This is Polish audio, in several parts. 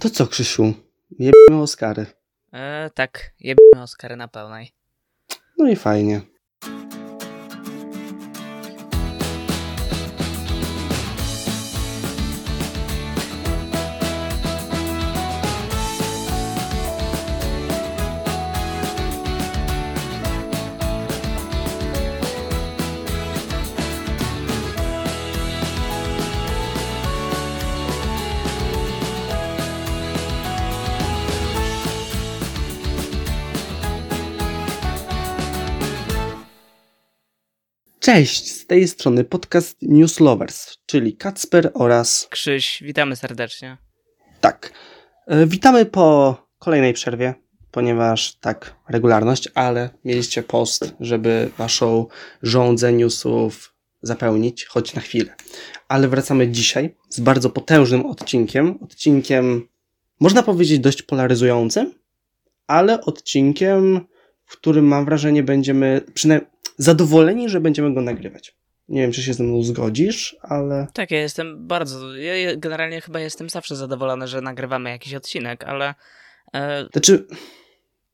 To co, Krzysiu? Jebimy Oscary. Tak, jebimy Oscary na pełnej. No i fajnie. Cześć, z tej strony podcast News Lovers, czyli Kacper oraz Krzyś. Witamy serdecznie. Tak, witamy po kolejnej przerwie, ponieważ tak, regularność, ale mieliście post, żeby waszą żądzę newsów zapełnić, choć na chwilę. Ale wracamy dzisiaj z bardzo potężnym odcinkiem, można powiedzieć dość polaryzującym, ale odcinkiem, w którym mam wrażenie będziemy przynajmniej zadowoleni, że będziemy go nagrywać. Nie wiem, czy się ze mną zgodzisz, ale... Tak, ja jestem bardzo... Ja generalnie chyba jestem zawsze zadowolony, że nagrywamy jakiś odcinek, ale... Znaczy,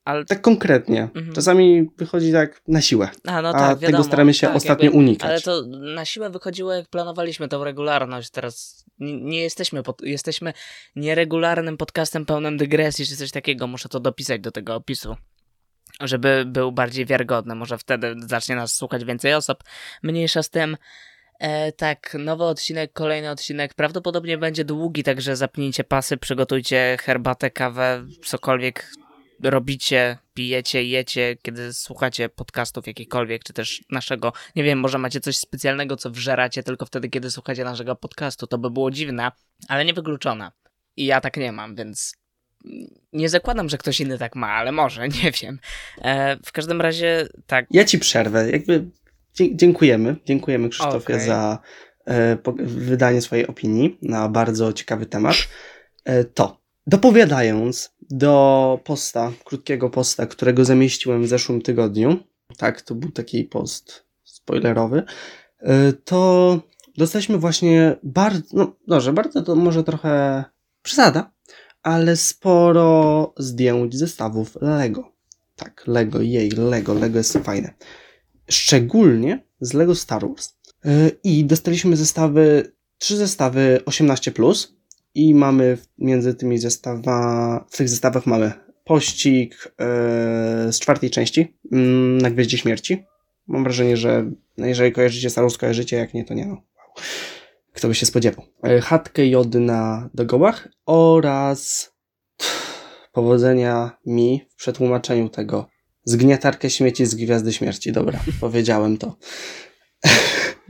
ale... tak konkretnie. Mhm. Czasami wychodzi tak na siłę. No tak, wiadomo, tego staramy się tak, ostatnio unikać. Ale to na siłę wychodziło, jak planowaliśmy tą regularność. Teraz nie jesteśmy... Jesteśmy nieregularnym podcastem pełnym dygresji czy coś takiego. Muszę to dopisać do tego opisu, żeby był bardziej wiarygodny. Może wtedy zacznie nas słuchać więcej osób. Mniejsza z tym. Tak, nowy odcinek, kolejny odcinek. Prawdopodobnie będzie długi, także zapnijcie pasy, przygotujcie herbatę, kawę, cokolwiek robicie, pijecie, jecie, kiedy słuchacie podcastów jakichkolwiek, czy też naszego. Nie wiem, może macie coś specjalnego, co wżeracie tylko wtedy, kiedy słuchacie naszego podcastu. To by było dziwne, ale niewykluczone. I ja tak nie mam, więc... Nie zakładam, że ktoś inny tak ma, ale może, nie wiem. W każdym razie tak. Ja ci przerwę. Jakby dziękujemy Krzysztofie za wydanie swojej opinii na bardzo ciekawy temat. Dopowiadając do posta, krótkiego posta, którego zamieściłem w zeszłym tygodniu, tak, to był taki post spoilerowy, to dostaliśmy właśnie bardzo to może trochę przesada, ale sporo zdjęć zestawów Lego. Tak, Lego jest fajne. Szczególnie z Lego Star Wars. I dostaliśmy trzy zestawy 18+, i mamy między tymi w tych zestawach mamy pościg z czwartej części na Gwieździe Śmierci. Mam wrażenie, że jeżeli kojarzycie Star Wars, kojarzycie, jak nie, to nie. No. Wow. Kto by się spodziewał. Chatkę Jody na dogołach oraz powodzenia mi w przetłumaczeniu tego. Zgniatarkę śmieci z Gwiazdy Śmierci. Dobra, powiedziałem to.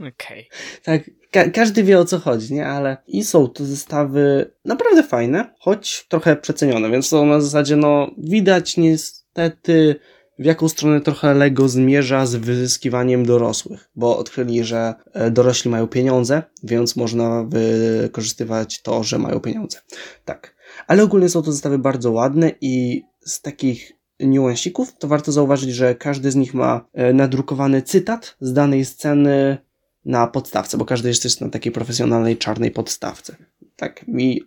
Okej. Tak, każdy wie, o co chodzi, nie? Ale i są to zestawy naprawdę fajne, choć trochę przecenione, więc to na zasadzie, widać niestety, w jaką stronę trochę Lego zmierza z wyzyskiwaniem dorosłych, bo odkryli, że dorośli mają pieniądze, więc można wykorzystywać to, że mają pieniądze. Tak. Ale ogólnie są to zestawy bardzo ładne i z takich niuansików to warto zauważyć, że każdy z nich ma nadrukowany cytat z danej sceny na podstawce, bo każdy jest też na takiej profesjonalnej czarnej podstawce. Tak. I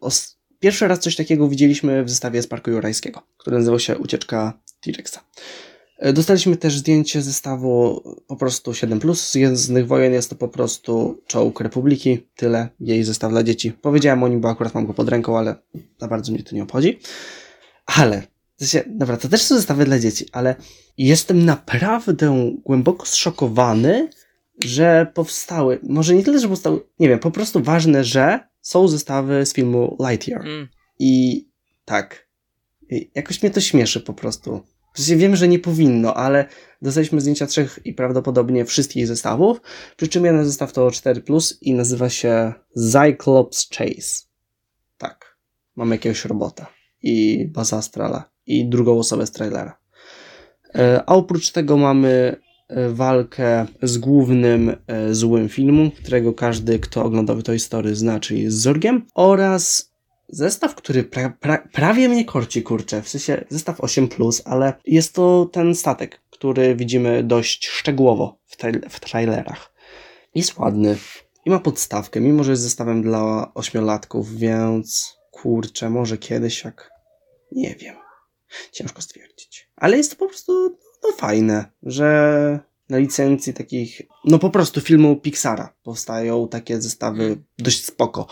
pierwszy raz coś takiego widzieliśmy w zestawie z Parku Jurajskiego, który nazywał się Ucieczka T-Rexa. Dostaliśmy też zdjęcie zestawu po prostu 7+. Z Gwiezdnych Wojen jest to po prostu czołg Republiki. Tyle. Jej zestaw dla dzieci. Powiedziałem o nim, bo akurat mam go pod ręką, ale za bardzo mnie to nie obchodzi. Ale, dobra, to też są zestawy dla dzieci, ale jestem naprawdę głęboko zszokowany, że powstały, może nie tyle, że powstały, nie wiem, po prostu ważne, że są zestawy z filmu Lightyear. I tak. Jakoś mnie to śmieszy po prostu. Wiem, że nie powinno, ale dostaliśmy zdjęcia trzech i prawdopodobnie wszystkich zestawów, przy czym jeden zestaw to 4+, i nazywa się Cyclops Chase. Tak, mamy jakiegoś robota i Baza Astrala i drugą osobę z trailera. A oprócz tego mamy walkę z głównym złym filmu, którego każdy, kto oglądał tę historię, zna, czyli z Zorgiem, oraz zestaw, który prawie mnie korci, kurczę, w sensie zestaw 8+, ale jest to ten statek, który widzimy dość szczegółowo w trailerach. Jest ładny i ma podstawkę, mimo że jest zestawem dla 8-latków, więc Kurczę, może kiedyś, jak... Nie wiem. Ciężko stwierdzić. Ale jest to po prostu fajne, że na licencji takich, po prostu filmu Pixara powstają takie zestawy dość spoko,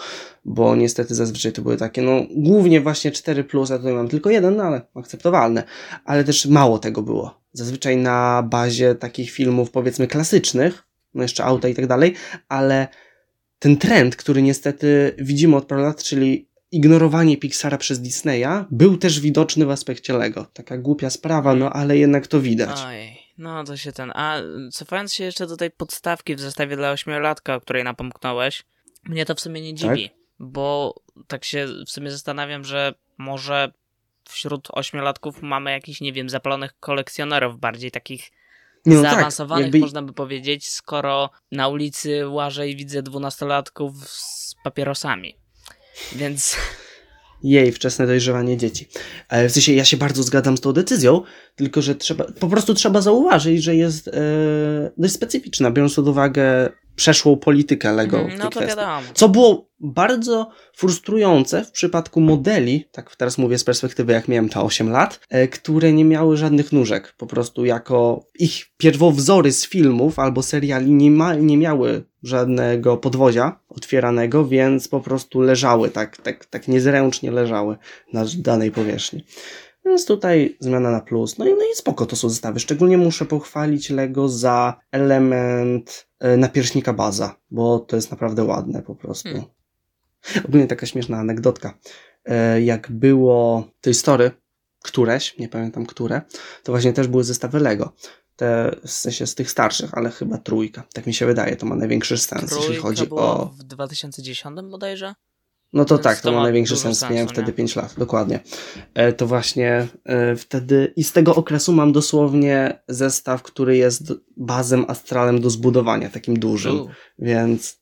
bo niestety zazwyczaj to były takie, głównie właśnie 4+, a tutaj mam tylko jeden, ale akceptowalne, ale też mało tego było. Zazwyczaj na bazie takich filmów, powiedzmy, klasycznych, jeszcze auta i tak dalej, ale ten trend, który niestety widzimy od paru lat, czyli ignorowanie Pixara przez Disneya, był też widoczny w aspekcie Lego. Taka głupia sprawa, ale jednak to widać. Oj. To się ten... A cofając się jeszcze do tej podstawki w zestawie dla 8-latka, o której napomknąłeś, mnie to w sumie nie dziwi, tak? Bo tak się w sumie zastanawiam, że może wśród 8-latków mamy jakichś, zapalonych kolekcjonerów bardziej takich zaawansowanych, tak, można by powiedzieć, skoro na ulicy łażę i widzę 12-latków z papierosami. Więc... Jej wczesne dojrzewanie dzieci. W sensie ja się bardzo zgadzam z tą decyzją, tylko że trzeba zauważyć, że jest dość specyficzna, biorąc pod uwagę przeszłą politykę Lego w tej kwestii. Wiadomo. Co było bardzo frustrujące w przypadku modeli, tak teraz mówię z perspektywy, jak miałem te 8 lat, które nie miały żadnych nóżek. Po prostu jako ich pierwowzory z filmów albo seriali nie miały żadnego podwozia otwieranego, więc po prostu leżały, tak niezręcznie leżały na danej powierzchni. Więc tutaj zmiana na plus. I spoko to są zestawy. Szczególnie muszę pochwalić Lego za element napierśnika baza, bo to jest naprawdę ładne po prostu. Ogólnie taka śmieszna anegdotka. Jak było Toy Story, nie pamiętam które, to właśnie też były zestawy Lego. Te, w sensie z tych starszych, ale chyba 3. Tak mi się wydaje, to ma największy sens, jeśli chodzi o... w 2010 bodajże? To ma największy sens. Miałem wtedy 5 lat, dokładnie. To właśnie wtedy i z tego okresu mam dosłownie zestaw, który jest bazem astralem do zbudowania, takim dużym. Więc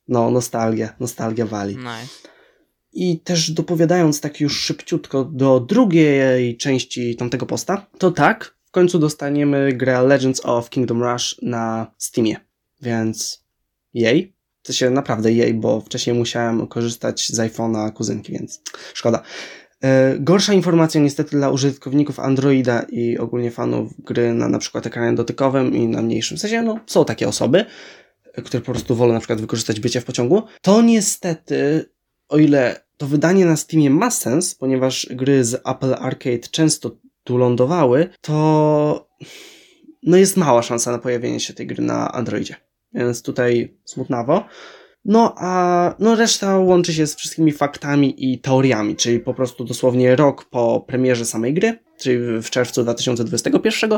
nostalgia wali. Nice. I też dopowiadając tak już szybciutko do drugiej części tamtego posta, to tak, w końcu dostaniemy grę Legends of Kingdom Rush na Steamie. Więc jej. To się naprawdę jej, bo wcześniej musiałem korzystać z iPhone'a kuzynki, więc szkoda. Gorsza informacja niestety dla użytkowników Androida i ogólnie fanów gry na przykład ekranie dotykowym i na mniejszym sensie, są takie osoby, które po prostu wolą na przykład wykorzystać bycie w pociągu. To niestety, o ile to wydanie na Steamie ma sens, ponieważ gry z Apple Arcade często tu lądowały, to jest mała szansa na pojawienie się tej gry na Androidzie. Więc tutaj smutnawo. A reszta łączy się z wszystkimi faktami i teoriami, czyli po prostu dosłownie rok po premierze samej gry, czyli w czerwcu 2021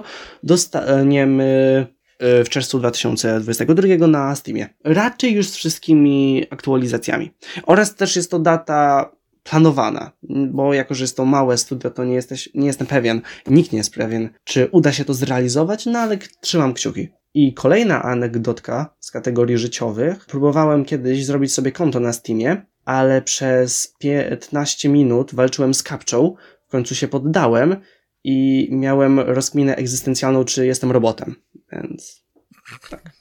dostaniemy w czerwcu 2022 na Steamie. Raczej już z wszystkimi aktualizacjami. Oraz też jest to data planowana, bo jako, że jest to małe studio, to nie jestem pewien, nikt nie jest pewien, czy uda się to zrealizować, ale trzymam kciuki. I kolejna anegdotka z kategorii życiowych. Próbowałem kiedyś zrobić sobie konto na Steamie, ale przez 15 minut walczyłem z kapczą, w końcu się poddałem i miałem rozkminę egzystencjalną, czy jestem robotem, więc tak.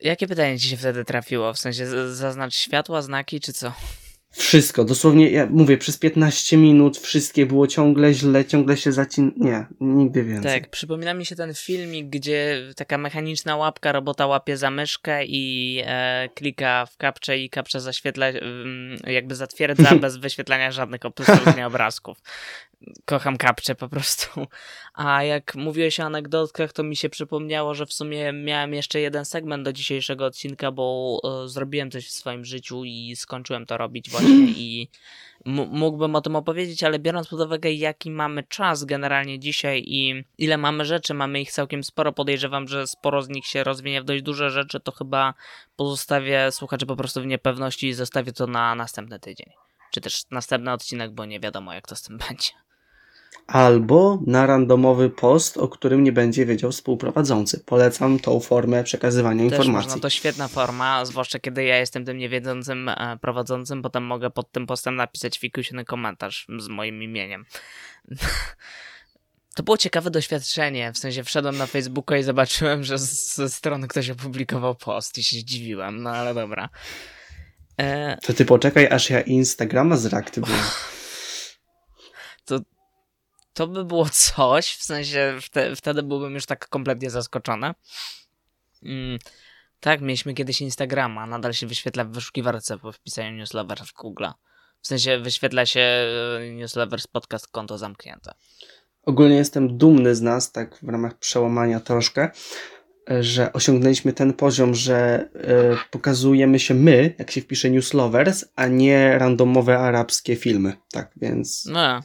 Jakie pytanie ci się wtedy trafiło? W sensie zaznacz światła, znaki czy co? Wszystko, dosłownie, ja mówię, przez 15 minut wszystkie było ciągle źle, ciągle się nigdy więcej. Tak, przypomina mi się ten filmik, gdzie taka mechaniczna łapka, robota łapie za myszkę i klika w kapczę i kapcza zaświetla, jakby zatwierdza bez wyświetlania żadnych absolutnie obrazków. Kocham kapcze po prostu. A jak mówiłeś o anegdotkach, to mi się przypomniało, że w sumie miałem jeszcze jeden segment do dzisiejszego odcinka, bo zrobiłem coś w swoim życiu i skończyłem to robić właśnie i mógłbym o tym opowiedzieć, ale biorąc pod uwagę, jaki mamy czas generalnie dzisiaj i ile mamy rzeczy, mamy ich całkiem sporo, podejrzewam, że sporo z nich się rozwinie w dość duże rzeczy, to chyba pozostawię słuchaczy po prostu w niepewności i zostawię to na następny tydzień. Czy też następny odcinek, bo nie wiadomo, jak to z tym będzie. Albo na randomowy post, o którym nie będzie wiedział współprowadzący. Polecam tą formę przekazywania informacji. Można, to świetna forma, zwłaszcza kiedy ja jestem tym niewiedzącym prowadzącym, potem mogę pod tym postem napisać fikuśny komentarz z moim imieniem. To było ciekawe doświadczenie, w sensie wszedłem na Facebooka i zobaczyłem, że ze strony ktoś opublikował post i się zdziwiłem, ale dobra. To ty poczekaj, aż ja Instagrama zreaktywuję. To by było coś, w sensie wtedy byłbym już tak kompletnie zaskoczony. Tak, mieliśmy kiedyś Instagrama, nadal się wyświetla w wyszukiwarce po wpisaniu newsletter w Google. W sensie wyświetla się newsletter z podcast konto zamknięte. Ogólnie jestem dumny z nas, tak w ramach przełamania troszkę, że osiągnęliśmy ten poziom, że pokazujemy się my, jak się wpisze news lovers, a nie randomowe arabskie filmy. Tak, więc... No.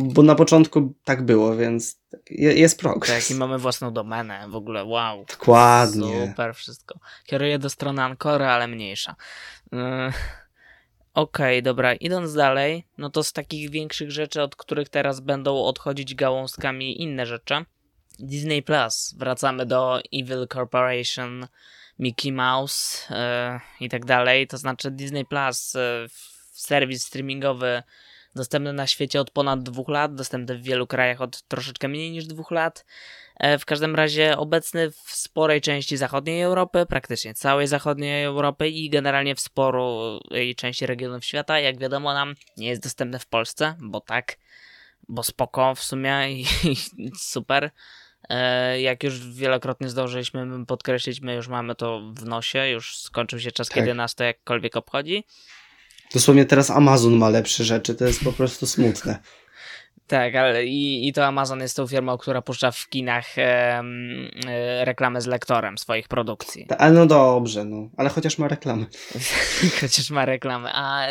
Bo na początku tak było, więc jest progres. Tak, i mamy własną domenę, w ogóle wow. Dokładnie. Super wszystko. Kieruję do strony Ancora, ale mniejsza. Okej, dobra, idąc dalej, no to z takich większych rzeczy, od których teraz będą odchodzić gałązkami inne rzeczy. Disney Plus, wracamy do Evil Corporation, Mickey Mouse i tak dalej. To znaczy Disney Plus, serwis streamingowy dostępny na świecie od ponad 2 lat, dostępny w wielu krajach od troszeczkę mniej niż 2 lat. W każdym razie obecny w sporej części zachodniej Europy, praktycznie całej zachodniej Europy i generalnie w sporej części regionów świata. Jak wiadomo, nam nie jest dostępny w Polsce, bo tak, bo spoko w sumie i super. Jak już wielokrotnie zdążyliśmy podkreślić, my już mamy to w nosie, już skończył się czas, tak, kiedy nas to jakkolwiek obchodzi. Dosłownie teraz Amazon ma lepsze rzeczy, to jest po prostu smutne. Tak, ale i to Amazon jest tą firmą, która puszcza w kinach reklamę z lektorem swoich produkcji. Ale no dobrze, no, ale chociaż ma reklamę. Chociaż ma reklamę, a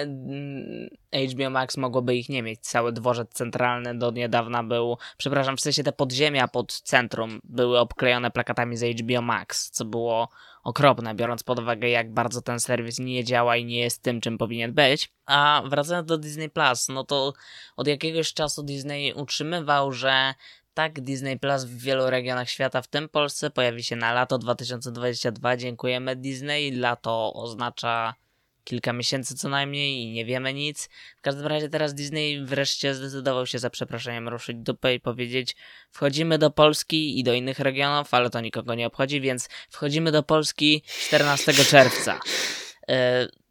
HBO Max mogłoby ich nie mieć. Cały dworzec centralny do niedawna był, przepraszam, w sensie te podziemia pod centrum były obklejone plakatami z HBO Max, co było okropne, biorąc pod uwagę, jak bardzo ten serwis nie działa i nie jest tym, czym powinien być. A wracając do Disney Plus, no to od jakiegoś czasu Disney utrzymywał, że tak, Disney Plus w wielu regionach świata, w tym Polsce, pojawi się na lato 2022. Dziękujemy Disney. Lato oznacza kilka miesięcy co najmniej i nie wiemy nic. W każdym razie teraz Disney wreszcie zdecydował się, za przeproszeniem, ruszyć dupę i powiedzieć: wchodzimy do Polski i do innych regionów, ale to nikogo nie obchodzi, więc wchodzimy do Polski 14 czerwca.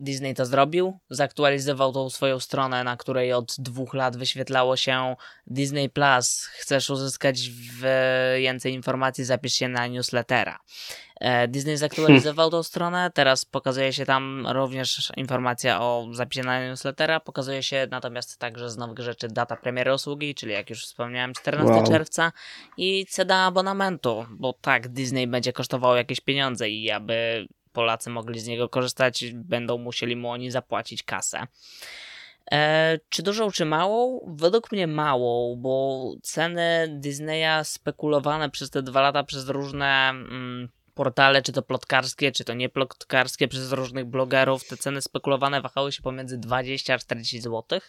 Disney to zrobił, zaktualizował tą swoją stronę, na której od 2 lat wyświetlało się Disney Plus. Chcesz uzyskać więcej informacji, zapisz się na newslettera. Disney zaktualizował tą stronę, teraz pokazuje się tam również informacja o zapisie na newslettera, pokazuje się natomiast także z nowych rzeczy data premiery usługi, czyli jak już wspomniałem 14 czerwca, i cena abonamentu, bo tak, Disney będzie kosztował jakieś pieniądze i aby Polacy mogli z niego korzystać, będą musieli mu oni zapłacić kasę. Czy dużą, czy małą? Według mnie małą, bo ceny Disneya spekulowane przez te 2 lata przez różne portale, czy to plotkarskie, czy to nie plotkarskie, przez różnych blogerów, te ceny spekulowane wahały się pomiędzy 20 a 40 zł.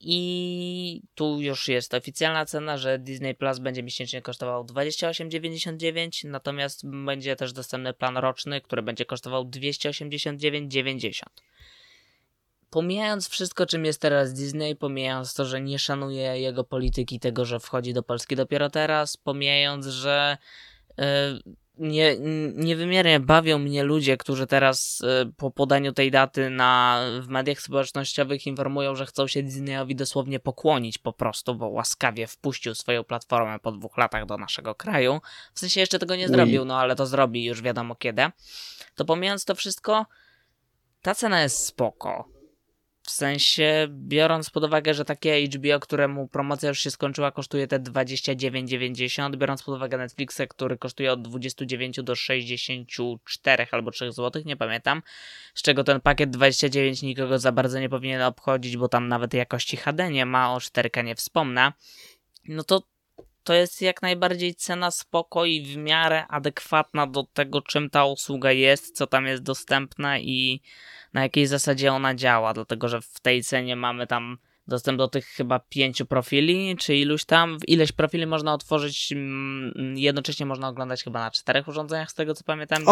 I tu już jest oficjalna cena, że Disney Plus będzie miesięcznie kosztował 28,99, natomiast będzie też dostępny plan roczny, który będzie kosztował 289,90. Pomijając wszystko, czym jest teraz Disney, pomijając to, że nie szanuje jego polityki, tego, że wchodzi do Polski dopiero teraz, pomijając, że niewymiernie bawią mnie ludzie, którzy teraz po podaniu tej daty w mediach społecznościowych informują, że chcą się Disneyowi dosłownie pokłonić po prostu, bo łaskawie wpuścił swoją platformę po 2 latach do naszego kraju. W sensie jeszcze tego nie zrobił, no ale to zrobi już wiadomo kiedy. To pomijając to wszystko, ta cena jest spoko. W sensie, biorąc pod uwagę, że takie HBO, któremu promocja już się skończyła, kosztuje te 29,90, biorąc pod uwagę Netflixa, który kosztuje od 29 do 64 albo 3 zł, nie pamiętam, z czego ten pakiet 29 nikogo za bardzo nie powinien obchodzić, bo tam nawet jakości HD nie ma, o 4K nie wspomnę, no to jest jak najbardziej cena spoko i w miarę adekwatna do tego, czym ta usługa jest, co tam jest dostępne i na jakiej zasadzie ona działa, dlatego że w tej cenie mamy tam dostęp do tych chyba 5 profili, czy iluś tam, ileś profili można otworzyć, jednocześnie można oglądać chyba na 4 urządzeniach, z tego co pamiętam.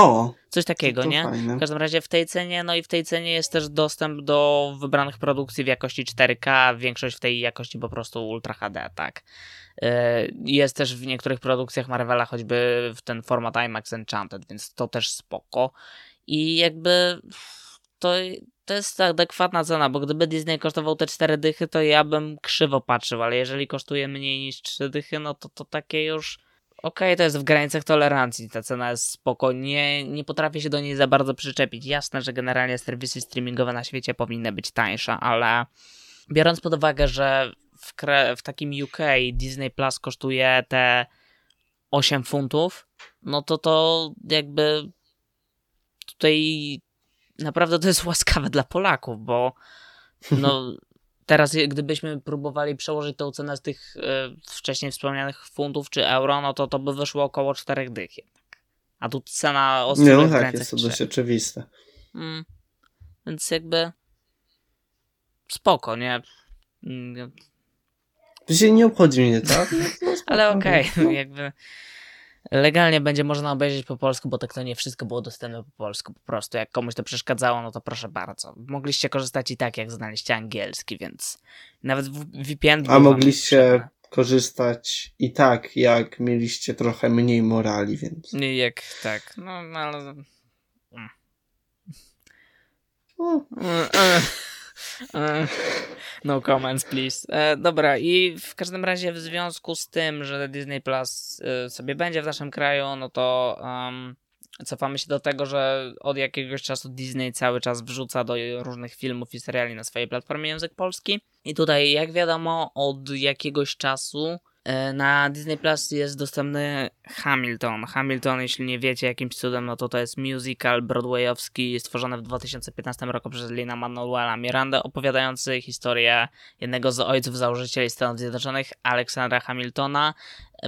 Coś takiego, nie? Fajne. W każdym razie w tej cenie, no i w tej cenie jest też dostęp do wybranych produkcji w jakości 4K, większość w tej jakości po prostu Ultra HD, tak. Jest też w niektórych produkcjach Marvela choćby w ten format IMAX Enchanted, więc to też spoko. I jakby to jest adekwatna cena, bo gdyby Disney kosztował te 4 dychy, to ja bym krzywo patrzył, ale jeżeli kosztuje mniej niż 3 dychy, no to takie już... Okej, to jest w granicach tolerancji, ta cena jest spoko, nie potrafię się do niej za bardzo przyczepić. Jasne, że generalnie serwisy streamingowe na świecie powinny być tańsze, ale biorąc pod uwagę, że w takim UK Disney Plus kosztuje te 8 funtów, no to jakby tutaj naprawdę to jest łaskawe dla Polaków, bo no... Teraz gdybyśmy próbowali przełożyć tą cenę z tych wcześniej wspomnianych funtów czy euro, no to by wyszło około 4 dych jednak. A tu cena osób w granicach 3. No tak, jest to dość oczywiste. Więc jakby spoko, nie? Dzisiaj nie obchodzi mnie, tak? No, spoko, ale okej. Jakby legalnie będzie można obejrzeć po polsku, bo tak to nie wszystko było dostępne po polsku. Po prostu jak komuś to przeszkadzało, no to proszę bardzo. Mogliście korzystać i tak, jak znaliście angielski, więc nawet VPN... A mogliście korzystać i tak, jak mieliście trochę mniej morali, więc... Nie, jak tak, no ale... No comments, please. Dobra, i w każdym razie w związku z tym, że Disney Plus sobie będzie w naszym kraju, no to cofamy się do tego, że od jakiegoś czasu Disney cały czas wrzuca do różnych filmów i seriali na swojej platformie język polski. I tutaj, jak wiadomo, od jakiegoś czasu na Disney Plus jest dostępny Hamilton. Hamilton, jeśli nie wiecie jakimś cudem, no to jest musical broadwayowski stworzony w 2015 roku przez Lin-Manuela Mirandę, opowiadający historię jednego z ojców założycieli Stanów Zjednoczonych, Aleksandra Hamiltona,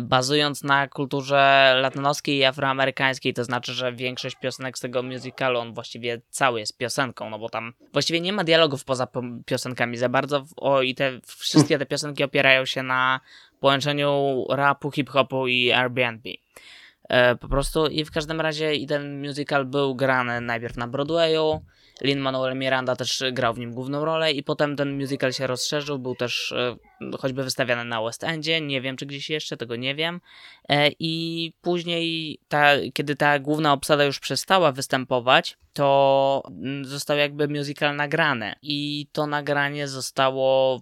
bazując na kulturze latynoskiej i afroamerykańskiej, to znaczy, że większość piosenek z tego musicalu, on właściwie cały jest piosenką, no bo tam właściwie nie ma dialogów poza piosenkami za bardzo, i te wszystkie te piosenki opierają się na połączeniu rapu, hip-hopu i Airbnb. Po prostu i w każdym razie i ten musical był grany najpierw na Broadwayu, Lin-Manuel Miranda też grał w nim główną rolę i potem ten musical się rozszerzył, był też choćby wystawiany na West Endzie, nie wiem czy gdzieś jeszcze, tego nie wiem. I później, kiedy ta główna obsada już przestała występować, to został jakby musical nagrany i to nagranie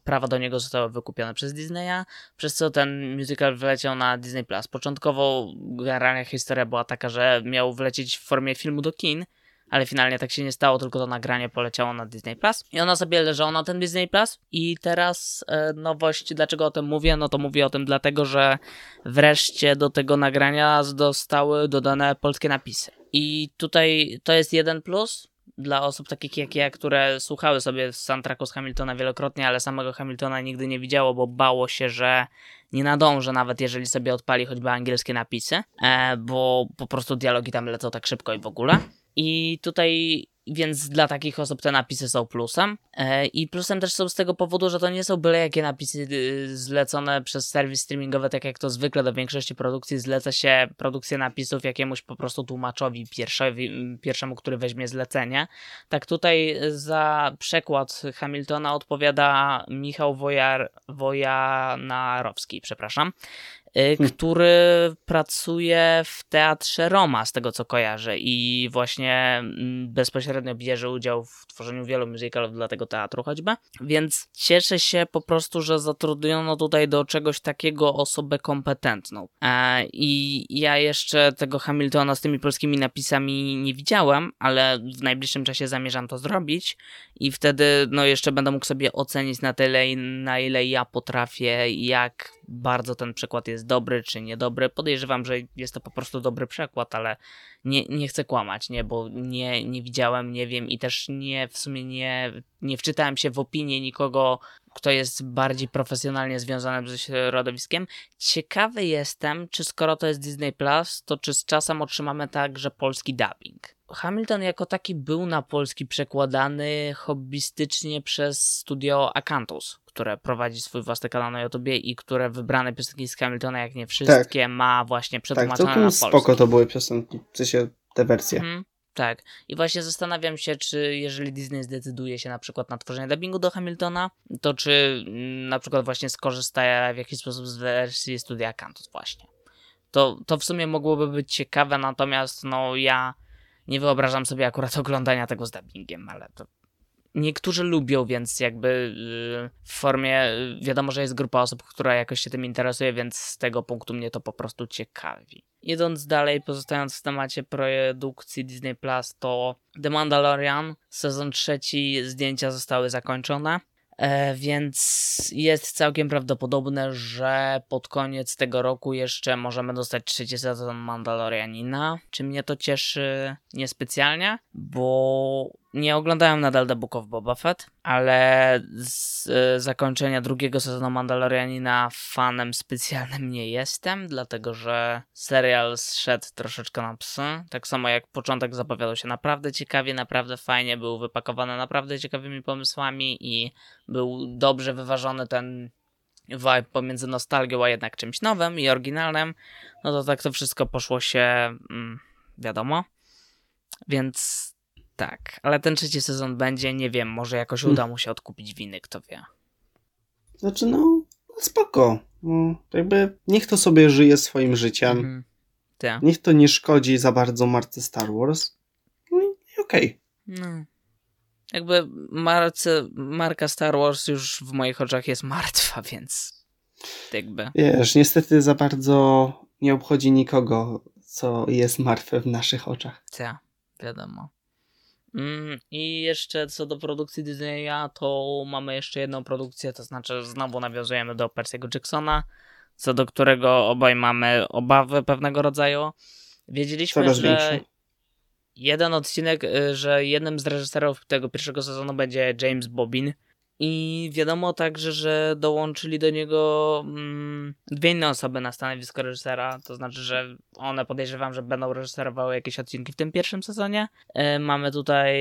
prawa do niego zostało wykupione przez Disneya, przez co ten musical wleciał na Disney+. Początkowo generalnie historia była taka, że miał wlecieć w formie filmu do kin, ale finalnie tak się nie stało, tylko to nagranie poleciało na Disney Plus i ono sobie leżało na ten Disney Plus. I teraz nowość, dlaczego o tym mówię? No to mówię o tym dlatego, że wreszcie do tego nagrania zostały dodane polskie napisy. I tutaj to jest jeden plus dla osób takich jak ja, które słuchały sobie soundtracku z Hamiltona wielokrotnie, ale samego Hamiltona nigdy nie widziało, bo bało się, że nie nadążę, nawet jeżeli sobie odpali choćby angielskie napisy, bo po prostu dialogi tam lecą tak szybko i w ogóle. I tutaj, więc dla takich osób te napisy są plusem. I plusem też są z tego powodu, że to nie są byle jakie napisy zlecone przez serwis streamingowy, tak jak to zwykle do większości produkcji zleca się produkcję napisów jakiemuś po prostu tłumaczowi pierwszemu, który weźmie zlecenie. Tak tutaj za przekład Hamiltona odpowiada Michał Wojanarowski, przepraszam, który pracuje w Teatrze Roma, z tego co kojarzę, i właśnie bezpośrednio bierze udział w tworzeniu wielu musicalów dla tego teatru choćby, więc cieszę się po prostu, że zatrudniono tutaj do czegoś takiego osobę kompetentną. I ja jeszcze tego Hamiltona z tymi polskimi napisami nie widziałem, ale w najbliższym czasie zamierzam to zrobić i wtedy jeszcze będę mógł sobie ocenić na tyle, na ile ja potrafię, jak bardzo ten przykład jest dobry czy niedobry. Podejrzewam, że jest to po prostu dobry przykład, ale nie chcę kłamać, bo nie widziałem, nie wiem i też w sumie nie wczytałem się w opinię nikogo, kto jest bardziej profesjonalnie związany ze środowiskiem. Ciekawy jestem, czy skoro to jest Disney+, to czy z czasem otrzymamy także polski dubbing. Hamilton jako taki był na polski przekładany hobbystycznie przez studio Akantus, które prowadzi swój własny kanał na YouTubie i które wybrane piosenki z Hamiltona, jak nie wszystkie, ma właśnie przetłumaczone na polski. Spoko to były piosenki, w sensie te wersje. Tak. I właśnie zastanawiam się, czy jeżeli Disney zdecyduje się na przykład na tworzenie dubbingu do Hamiltona, to czy na przykład właśnie skorzysta w jakiś sposób z wersji studia Akantus właśnie. To w sumie mogłoby być ciekawe, natomiast ja nie wyobrażam sobie akurat oglądania tego z dubbingiem, ale to niektórzy lubią, więc jakby w formie, wiadomo, że jest grupa osób, która jakoś się tym interesuje, więc z tego punktu mnie to po prostu ciekawi. Idąc dalej, pozostając w temacie produkcji Disney+, to The Mandalorian, sezon 3, zdjęcia zostały zakończone, więc jest całkiem prawdopodobne, że pod koniec tego roku jeszcze możemy dostać 3. sezon Mandalorianina. Czy mnie to cieszy? Niespecjalnie, bo nie oglądałem nadal The Book of Boba Fett, ale z zakończenia 2. sezonu Mandalorianina fanem specjalnym nie jestem, dlatego że serial zszedł troszeczkę na psy. Tak samo jak początek zapowiadał się naprawdę ciekawie, naprawdę fajnie, był wypakowany naprawdę ciekawymi pomysłami i był dobrze wyważony ten vibe pomiędzy nostalgią a jednak czymś nowym i oryginalnym. No to tak to wszystko poszło się, wiadomo. Więc tak, ale ten 3. sezon będzie, nie wiem, może jakoś uda mu się odkupić winy, kto wie. Znaczy no spoko. No, jakby niech to sobie żyje swoim życiem. Niech to nie szkodzi za bardzo marce Star Wars. No i okej. No. Jakby marka Star Wars już w moich oczach jest martwa, więc jakby. Wiesz, niestety za bardzo nie obchodzi nikogo, co jest martwe w naszych oczach. Tak, wiadomo. I jeszcze co do produkcji Disneya, to mamy jeszcze jedną produkcję, to znaczy znowu nawiązujemy do Percy'ego Jacksona, co do którego obaj mamy obawy pewnego rodzaju. Wiedzieliśmy, że jednym z reżyserów tego 1. sezonu będzie James Bobin i wiadomo także, że dołączyli do niego dwie inne osoby na stanowisko reżysera, to znaczy, że one podejrzewam, że będą reżyserowały jakieś odcinki w tym 1. sezonie. Mamy tutaj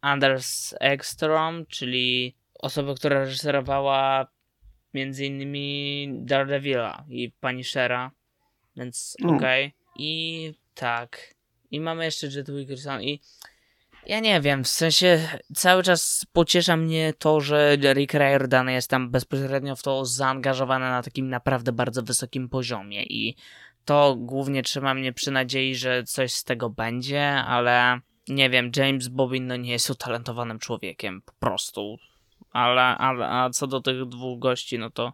Anders Ekstrom, czyli osobę, która reżyserowała między innymi Daredevila i Punishera, więc okej. I tak. I mamy jeszcze Jet Wilkinson i ja nie wiem, w sensie cały czas pociesza mnie to, że Rick Riordan jest tam bezpośrednio w to zaangażowany na takim naprawdę bardzo wysokim poziomie i to głównie trzyma mnie przy nadziei, że coś z tego będzie, ale nie wiem, James Bobin no nie jest utalentowanym człowiekiem, po prostu. A co do tych dwóch gości, no to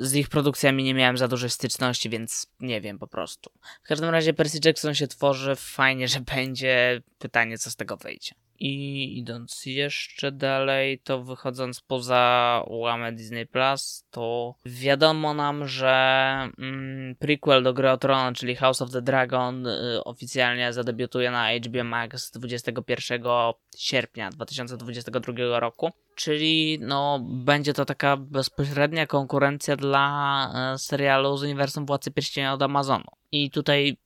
z ich produkcjami nie miałem za dużej styczności, więc nie wiem po prostu. W każdym razie Percy Jackson się tworzy, fajnie, że będzie, pytanie co z tego wyjdzie. I idąc jeszcze dalej, to wychodząc poza łamę Disney+, to wiadomo nam, że prequel do Gry o Tron, czyli House of the Dragon, oficjalnie zadebiutuje na HBO Max 21 sierpnia 2022 roku. Czyli no, będzie to taka bezpośrednia konkurencja dla serialu z uniwersum Władcy Pierścienia od Amazonu. I tutaj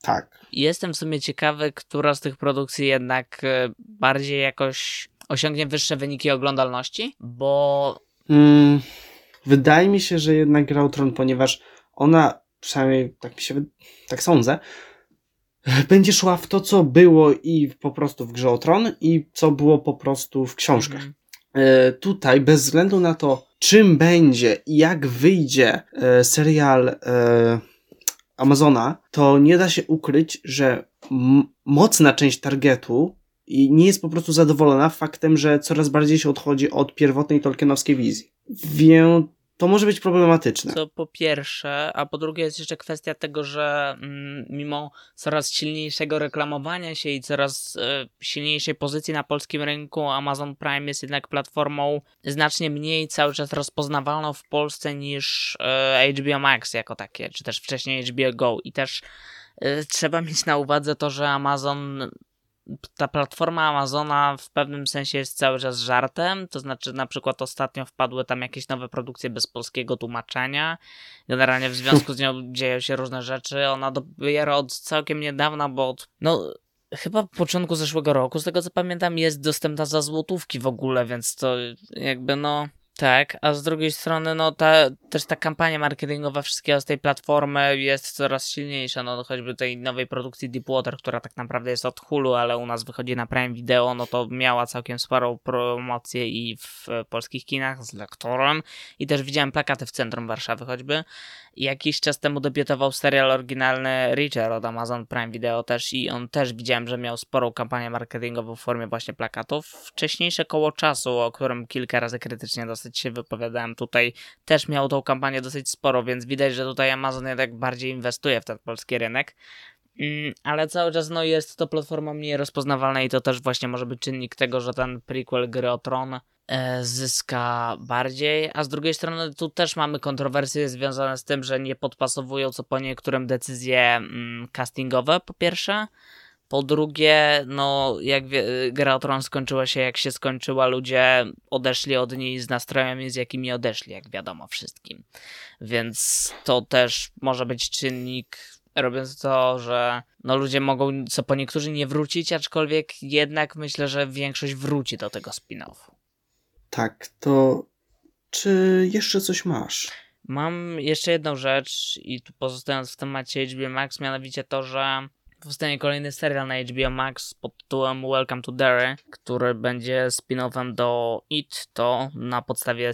jestem w sumie ciekawy, która z tych produkcji jednak bardziej jakoś osiągnie wyższe wyniki oglądalności, bo wydaje mi się, że jednak Gra o Tron, ponieważ ona, przynajmniej tak sądzę, będzie szła w to, co było i po prostu w Grze o Tron i co było po prostu w książkach. Tutaj, bez względu na to, czym będzie i jak wyjdzie serial Amazona, to nie da się ukryć, że mocna część targetu nie jest po prostu zadowolona faktem, że coraz bardziej się odchodzi od pierwotnej tolkienowskiej wizji. Więc to może być problematyczne. To po pierwsze, a po drugie jest jeszcze kwestia tego, że mimo coraz silniejszego reklamowania się i coraz silniejszej pozycji na polskim rynku, Amazon Prime jest jednak platformą znacznie mniej cały czas rozpoznawalną w Polsce niż HBO Max jako takie, czy też wcześniej HBO Go. I też trzeba mieć na uwadze to, że ta platforma Amazona w pewnym sensie jest cały czas żartem, to znaczy na przykład ostatnio wpadły tam jakieś nowe produkcje bez polskiego tłumaczenia, generalnie w związku z nią dzieją się różne rzeczy, ona dopiero od całkiem niedawna, bo chyba początku zeszłego roku, z tego co pamiętam, jest dostępna za złotówki w ogóle, więc to jakby tak, a z drugiej strony no ta też ta kampania marketingowa wszystkiego z tej platformy jest coraz silniejsza, no choćby tej nowej produkcji Deepwater, która tak naprawdę jest od Hulu, ale u nas wychodzi na Prime Video, no to miała całkiem sporą promocję i w polskich kinach z lektorem i też widziałem plakaty w centrum Warszawy choćby. Jakiś czas temu debiutował serial oryginalny Reacher od Amazon Prime Video też i on też widziałem, że miał sporą kampanię marketingową w formie właśnie plakatów. Wcześniejsze Koło Czasu, o którym kilka razy krytycznie dosyć się wypowiadałem tutaj, też miał tą kampanię dosyć sporo, więc widać, że tutaj Amazon jednak bardziej inwestuje w ten polski rynek. Ale cały czas no, jest to platforma mniej rozpoznawalna i to też właśnie może być czynnik tego, że ten prequel Gry o Tron zyska bardziej, a z drugiej strony tu też mamy kontrowersje związane z tym, że nie podpasowują co po niektórym decyzje castingowe po pierwsze, po drugie, no jak Gra o Tron skończyła się jak się skończyła, ludzie odeszli od niej z nastrojami, z jakimi odeszli, jak wiadomo wszystkim, więc to też może być czynnik robiąc to, że no ludzie mogą co po niektórzy nie wrócić, aczkolwiek jednak myślę, że większość wróci do tego spin-offu. Tak, to czy jeszcze coś masz? Mam jeszcze jedną rzecz i tu pozostając w temacie HBO Max, mianowicie to, że powstanie kolejny serial na HBO Max pod tytułem Welcome to Derry, który będzie spin-offem do It, to na podstawie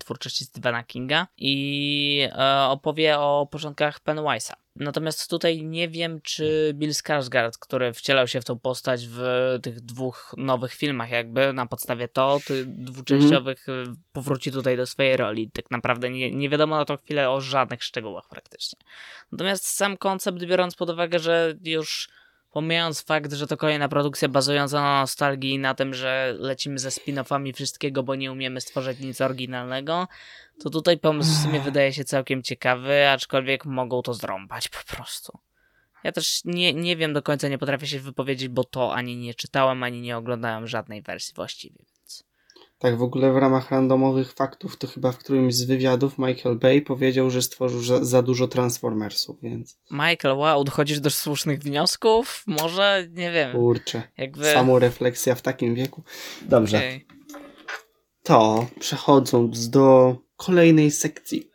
twórczości Stephena Kinga i opowie o początkach Pennywise'a. Natomiast tutaj nie wiem, czy Bill Skarsgård, który wcielał się w tą postać w tych dwóch nowych filmach jakby, na podstawie tych dwuczęściowych, powróci tutaj do swojej roli. Tak naprawdę nie wiadomo na tą chwilę o żadnych szczegółach praktycznie. Natomiast sam koncept, biorąc pod uwagę, że już pomijając fakt, że to kolejna produkcja bazująca na nostalgii i na tym, że lecimy ze spin-offami wszystkiego, bo nie umiemy stworzyć nic oryginalnego, to tutaj pomysł w sumie wydaje się całkiem ciekawy, aczkolwiek mogą to zrąbać po prostu. Ja też nie wiem do końca, nie potrafię się wypowiedzieć, bo to ani nie czytałem, ani nie oglądałem żadnej wersji właściwie. Więc. Tak, w ogóle w ramach randomowych faktów, to chyba w którymś z wywiadów Michael Bay powiedział, że stworzył za dużo Transformersów, więc... Michael, wow, dochodzisz do słusznych wniosków? Może, nie wiem. Kurczę, samorefleksja w takim wieku. Dobrze. Okay. To przechodząc do kolejnej sekcji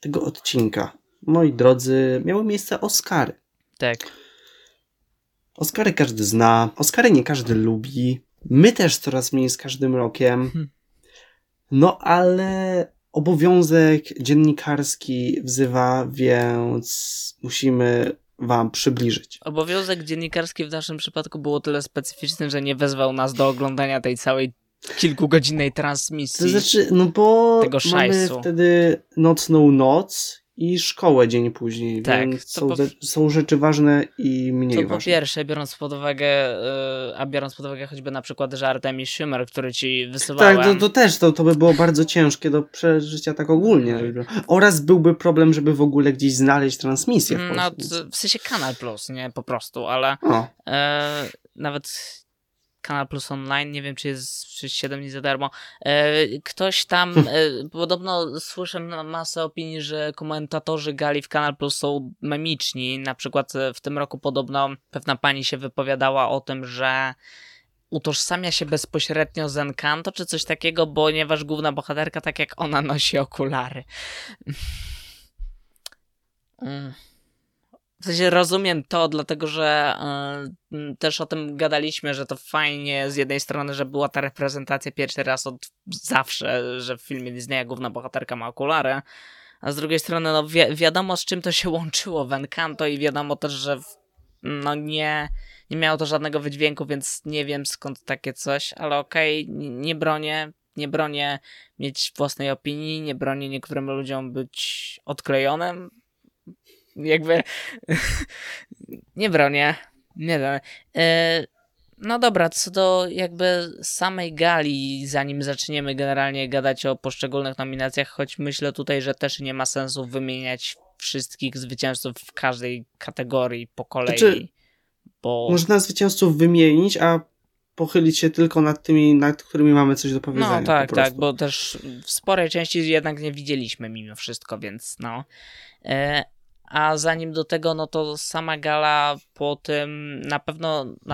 tego odcinka, moi drodzy, miały miejsce Oscary. Tak. Oscary każdy zna, Oscary nie każdy lubi. My też coraz mniej z każdym rokiem. No ale obowiązek dziennikarski wzywa, więc musimy wam przybliżyć. Obowiązek dziennikarski w naszym przypadku było tyle specyficzny, że nie wezwał nas do oglądania tej całej kilkugodzinnej transmisji. To znaczy, no bo tego mamy wtedy nocną noc i szkołę dzień później, tak, więc są rzeczy ważne i mniej ważne. To po pierwsze, biorąc pod uwagę choćby na przykład, że Artemis Schummer, który ci wysyłałem... Tak, to też, to by było bardzo ciężkie do przeżycia tak ogólnie. Oraz byłby problem, żeby w ogóle gdzieś znaleźć transmisję. No, w sensie Kanal Plus, nie? Po prostu, ale nawet... Kanal Plus Online, nie wiem, czy jest 7 dni za darmo. Ktoś tam, podobno słyszę masę opinii, że komentatorzy gali w Kanal Plus są memiczni. Na przykład w tym roku podobno pewna pani się wypowiadała o tym, że utożsamia się bezpośrednio z Encanto, czy coś takiego, ponieważ główna bohaterka, tak jak ona, nosi okulary. W sensie rozumiem to, dlatego że też o tym gadaliśmy, że to fajnie z jednej strony, że była ta reprezentacja pierwszy raz od zawsze, że w filmie Disneya główna bohaterka ma okulary, a z drugiej strony no wiadomo z czym to się łączyło w Encanto i wiadomo też, że nie miało to żadnego wydźwięku, więc nie wiem skąd takie coś, ale okej, nie bronię mieć własnej opinii, nie bronię niektórym ludziom być odklejonym. Jakby nie bronię. Nie wiem. No dobra, co do jakby samej gali, zanim zaczniemy generalnie gadać o poszczególnych nominacjach, choć myślę tutaj, że też nie ma sensu wymieniać wszystkich zwycięzców w każdej kategorii po kolei. Znaczy, bo... Można zwycięzców wymienić, a pochylić się tylko nad tymi, nad którymi mamy coś do powiedzenia. No tak, tak, bo też w sporej części jednak nie widzieliśmy mimo wszystko, więc no... a zanim do tego, no to sama gala po tym, na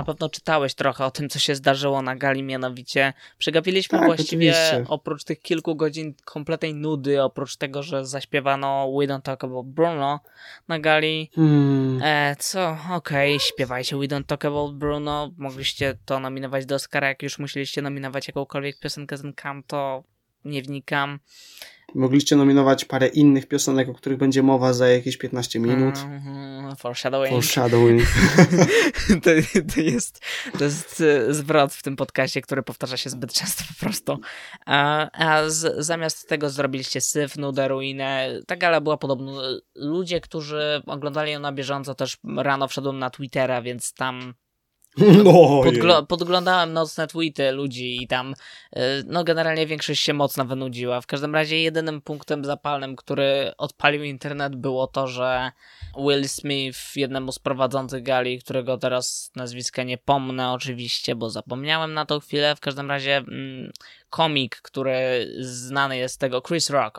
pewno czytałeś trochę o tym, co się zdarzyło na gali, mianowicie przegapiliśmy właściwie oczywiście. Oprócz tych kilku godzin kompletnej nudy, oprócz tego, że zaśpiewano We Don't Talk About Bruno na gali, śpiewajcie We Don't Talk About Bruno, mogliście to nominować do Oscara, jak już musieliście nominować jakąkolwiek piosenkę z Encanto, to nie wnikam. Mogliście nominować parę innych piosenek, o których będzie mowa za jakieś 15 minut. Foreshadowing. To jest zwrot w tym podcaście, który powtarza się zbyt często po prostu. Zamiast tego zrobiliście syf, nudę, ruinę. Ta gala była podobno. Ludzie, którzy oglądali ją na bieżąco, też rano wszedłem na Twittera, więc tam podglądałem nocne tweety ludzi i tam generalnie większość się mocno wynudziła. W każdym razie jedynym punktem zapalnym, który odpalił internet, było to, że Will Smith, jednemu z prowadzących gali, którego teraz nazwiska nie pomnę oczywiście, bo zapomniałem na tą chwilę, w każdym razie komik, który znany jest z tego, Chris Rock,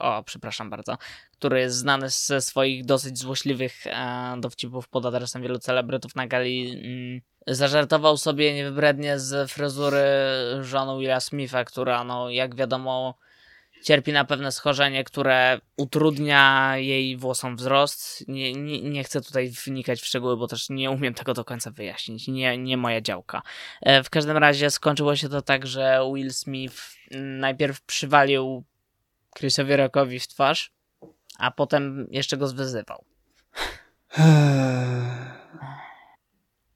który jest znany ze swoich dosyć złośliwych dowcipów pod adresem wielu celebrytów na gali, zażartował sobie niewybrednie z fryzury żony Willa Smitha, która jak wiadomo cierpi na pewne schorzenie, które utrudnia jej włosom wzrost. Nie chcę tutaj wnikać w szczegóły, bo też nie umiem tego do końca wyjaśnić. Nie moja działka. W każdym razie skończyło się to tak, że Will Smith najpierw przywalił Chrisowi Rockowi w twarz, a potem jeszcze go zwyzywał.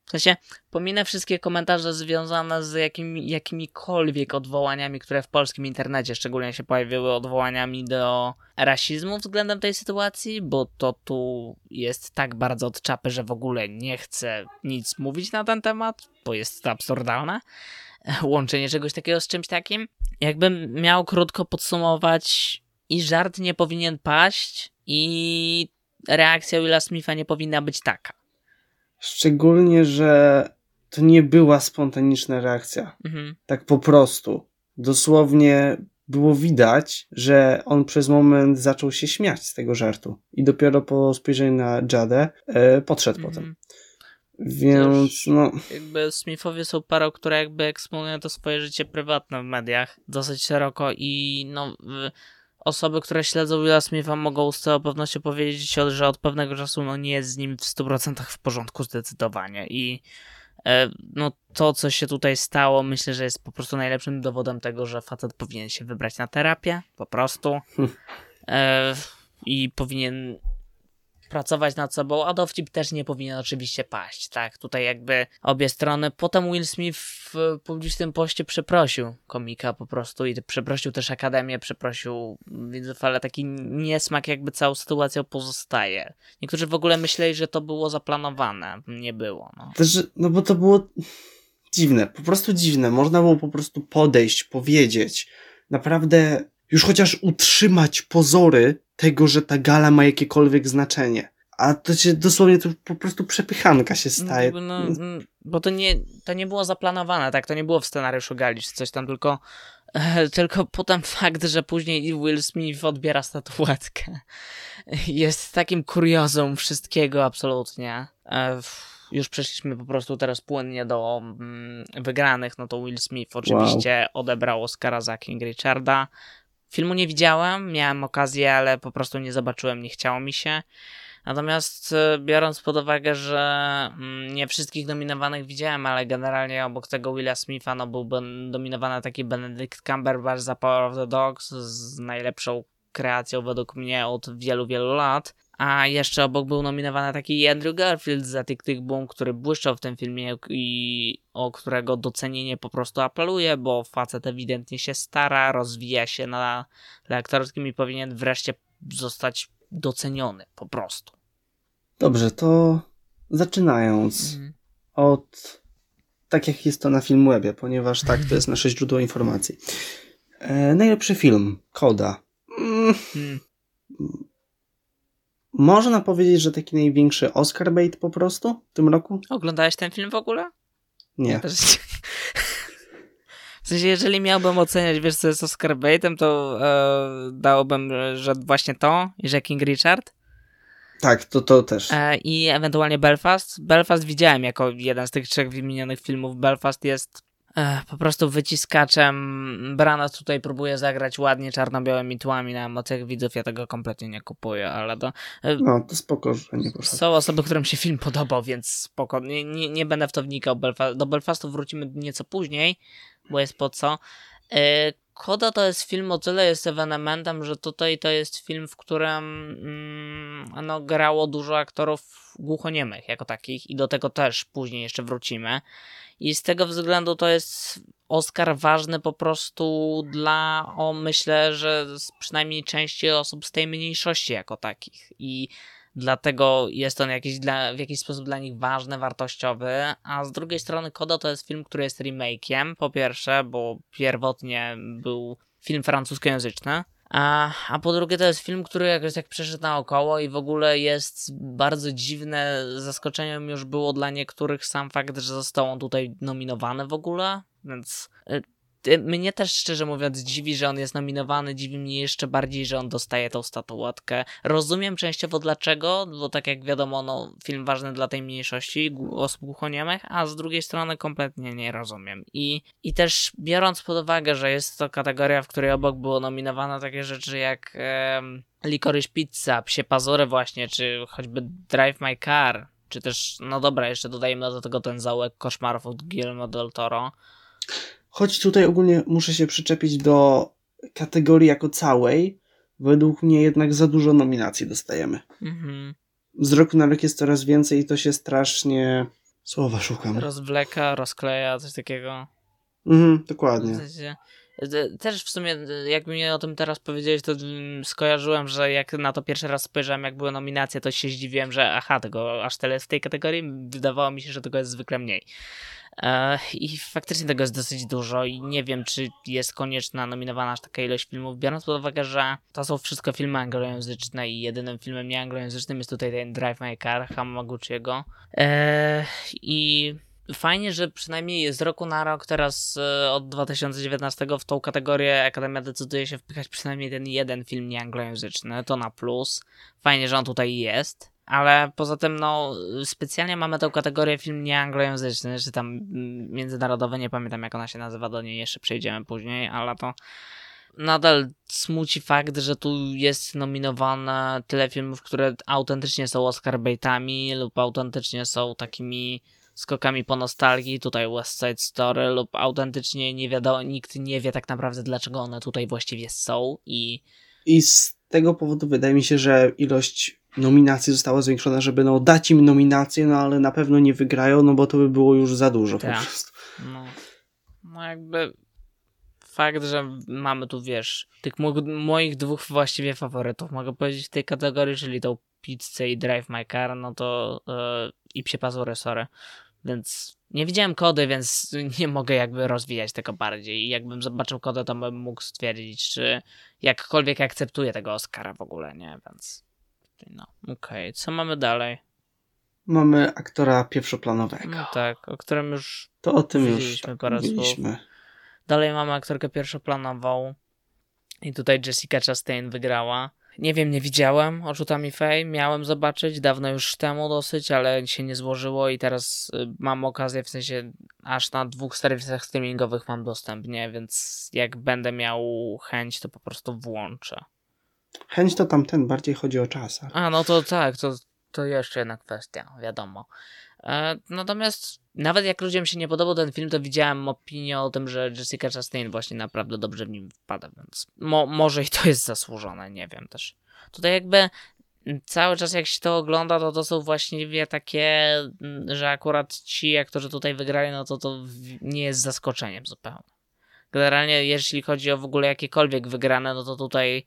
W sensie pominę wszystkie komentarze związane z jakimikolwiek odwołaniami, które w polskim internecie szczególnie się pojawiły, odwołaniami do rasizmu względem tej sytuacji, bo to tu jest tak bardzo od czapy, że w ogóle nie chcę nic mówić na ten temat, bo jest to absurdalne. Łączenie czegoś takiego z czymś takim. Jakbym miał krótko podsumować, i żart nie powinien paść, i reakcja Willa Smitha nie powinna być taka. Szczególnie, że to nie była spontaniczna reakcja. Mhm. Tak po prostu. Dosłownie było widać, że on przez moment zaczął się śmiać z tego żartu. I dopiero po spojrzeniu na Jadę podszedł potem. Więc też, jakby Smithowie są parą, która jakby eksponuje to swoje życie prywatne w mediach dosyć szeroko i osoby, które śledzą Willa Smitha, mogą z całą pewnością powiedzieć, że od pewnego czasu nie jest z nim w 100% w porządku zdecydowanie i to, co się tutaj stało, myślę, że jest po prostu najlepszym dowodem tego, że facet powinien się wybrać na terapię, po prostu i powinien pracować nad sobą, a dowcip też nie powinien oczywiście paść, tak, tutaj jakby obie strony. Potem Will Smith w publicznym poście przeprosił komika po prostu i przeprosił też Akademię, przeprosił widzów, ale taki niesmak jakby całą sytuacją pozostaje. Niektórzy w ogóle myśleli, że to było zaplanowane, nie było. Też, bo to było dziwne, po prostu dziwne, można było po prostu podejść, powiedzieć, naprawdę już chociaż utrzymać pozory tego, że ta gala ma jakiekolwiek znaczenie. A to się dosłownie to po prostu przepychanka się staje. Bo to nie było zaplanowane, tak? To nie było w scenariuszu gali czy coś tam, tylko potem fakt, że później Will Smith odbiera statuetkę. Jest takim kuriozum wszystkiego absolutnie. Już przeszliśmy po prostu teraz płynnie do wygranych, to Will Smith oczywiście odebrał Oscara za King Richarda. Filmu nie widziałem, miałem okazję, ale po prostu nie zobaczyłem, nie chciało mi się. Natomiast biorąc pod uwagę, że nie wszystkich nominowanych widziałem, ale generalnie obok tego Willa Smitha byłby nominowany taki Benedict Cumberbatch za Power of the Dogs z najlepszą kreacją według mnie od wielu, wielu lat. A jeszcze obok był nominowany taki Andrew Garfield za Tick Tick Boom, który błyszczał w tym filmie i o którego docenienie po prostu apeluje, bo facet ewidentnie się stara, rozwija się na aktorskim i powinien wreszcie zostać doceniony po prostu. Dobrze, to zaczynając od tak jak jest to na Filmwebie, ponieważ tak to jest nasze źródło informacji. Najlepszy film, Koda. Można powiedzieć, że taki największy Oscar bait po prostu w tym roku. Oglądałeś ten film w ogóle? Nie. Ja też... W sensie, jeżeli miałbym oceniać, wiesz, co jest Oscar baitem, to dałbym, że właśnie to i że King Richard. Tak, to też. I ewentualnie Belfast. Belfast widziałem jako jeden z tych trzech wymienionych filmów. Belfast jest po prostu wyciskaczem. Branagh tutaj próbuje zagrać ładnie czarno-białymi tłami na emocjach widzów. Ja tego kompletnie nie kupuję, ale to... to spoko, że nie poszedł. Są osoby, którym się film podobał, więc spoko. Nie będę w to wnikał. Do Belfastu wrócimy nieco później, bo jest po co. Koda to jest film, o tyle jest ewenementem, że tutaj to jest film, w którym grało dużo aktorów głuchoniemych jako takich i do tego też później jeszcze wrócimy. I z tego względu to jest Oscar ważny po prostu dla, myślę, że przynajmniej części osób z tej mniejszości jako takich i dlatego jest on w jakiś sposób dla nich ważny, wartościowy, a z drugiej strony Koda to jest film, który jest remake'iem, po pierwsze, bo pierwotnie był film francuskojęzyczny, a po drugie to jest film, który jakoś tak przeszedł naokoło i w ogóle jest bardzo dziwne, zaskoczeniem już było dla niektórych sam fakt, że został on tutaj nominowany w ogóle, więc... Mnie też, szczerze mówiąc, dziwi, że on jest nominowany, dziwi mnie jeszcze bardziej, że on dostaje tą statuetkę. Rozumiem częściowo dlaczego, bo tak jak wiadomo, film ważny dla tej mniejszości osób głuchoniemych, a z drugiej strony kompletnie nie rozumiem. I też biorąc pod uwagę, że jest to kategoria, w której obok było nominowane takie rzeczy jak Licorice Pizza, Psie Pazury właśnie, czy choćby Drive My Car, czy też, jeszcze dodajmy do tego ten zaułek koszmarów od Guillermo del Toro. Choć tutaj ogólnie muszę się przyczepić do kategorii jako całej, według mnie jednak za dużo nominacji dostajemy. Mm-hmm. Z roku na rok jest coraz więcej i to się strasznie... Słowa szukam. Rozwleka, rozkleja, coś takiego. Dokładnie. Też w sumie, jak mi o tym teraz powiedziałeś, to skojarzyłem, że jak na to pierwszy raz spojrzałem, jak były nominacje, to się zdziwiłem, że tego aż tyle jest w tej kategorii. Wydawało mi się, że tego jest zwykle mniej. I faktycznie tego jest dosyć dużo i nie wiem, czy jest konieczna nominowana aż taka ilość filmów, biorąc pod uwagę, że to są wszystko filmy anglojęzyczne i jedynym filmem nieanglojęzycznym jest tutaj ten Drive My Car Hamaguchi'ego. I fajnie, że przynajmniej z roku na rok teraz od 2019 w tą kategorię Akademia decyduje się wpychać przynajmniej ten jeden film nieanglojęzyczny, to na plus. Fajnie, że on tutaj jest. Ale poza tym, specjalnie mamy tę kategorię film nieanglojęzyczny, czy tam międzynarodowy, nie pamiętam jak ona się nazywa, do niej jeszcze przejdziemy później, ale to nadal smuci fakt, że tu jest nominowane tyle filmów, które autentycznie są Oscar baitami lub autentycznie są takimi skokami po nostalgii, tutaj West Side Story lub autentycznie nie wiadomo, nikt nie wie tak naprawdę dlaczego one tutaj właściwie są I z tego powodu wydaje mi się, że ilość nominacji została zwiększona, żeby dać im nominację, ale na pewno nie wygrają, bo to by było już za dużo po prostu. Jakby fakt, że mamy tu, tych moich dwóch właściwie faworytów, mogę powiedzieć, w tej kategorii, czyli tą pizzę i Drive My Car, to i Psie Pazury, sorry. Więc nie widziałem Kody, więc nie mogę rozwijać tego bardziej. I jakbym zobaczył Kodę, to bym mógł stwierdzić, czy jakkolwiek akceptuję tego Oscara w ogóle, nie? Więc... Okej. Co mamy dalej? Mamy aktora pierwszoplanowego. O którym już mówiliśmy parę słów. Dalej mamy aktorkę pierwszoplanową i tutaj Jessica Chastain wygrała. Nie wiem, nie widziałem Oczutami Fej, miałem zobaczyć dawno już temu dosyć, ale się nie złożyło i teraz mam okazję, w sensie aż na 2 serwisach streamingowych mam dostęp, nie? Więc jak będę miał chęć, to po prostu włączę. Chęć to tamten, bardziej chodzi o czas. To tak, to jeszcze jedna kwestia, wiadomo. Natomiast nawet jak ludziom się nie podobał ten film, to widziałem opinię o tym, że Jessica Chastain właśnie naprawdę dobrze w nim wpada, więc może i to jest zasłużone, nie wiem też. Tutaj cały czas jak się to ogląda, to są właściwie takie, że akurat ci aktorzy tutaj wygrali, to nie jest zaskoczeniem zupełnie. Generalnie jeśli chodzi o w ogóle jakiekolwiek wygrane, to tutaj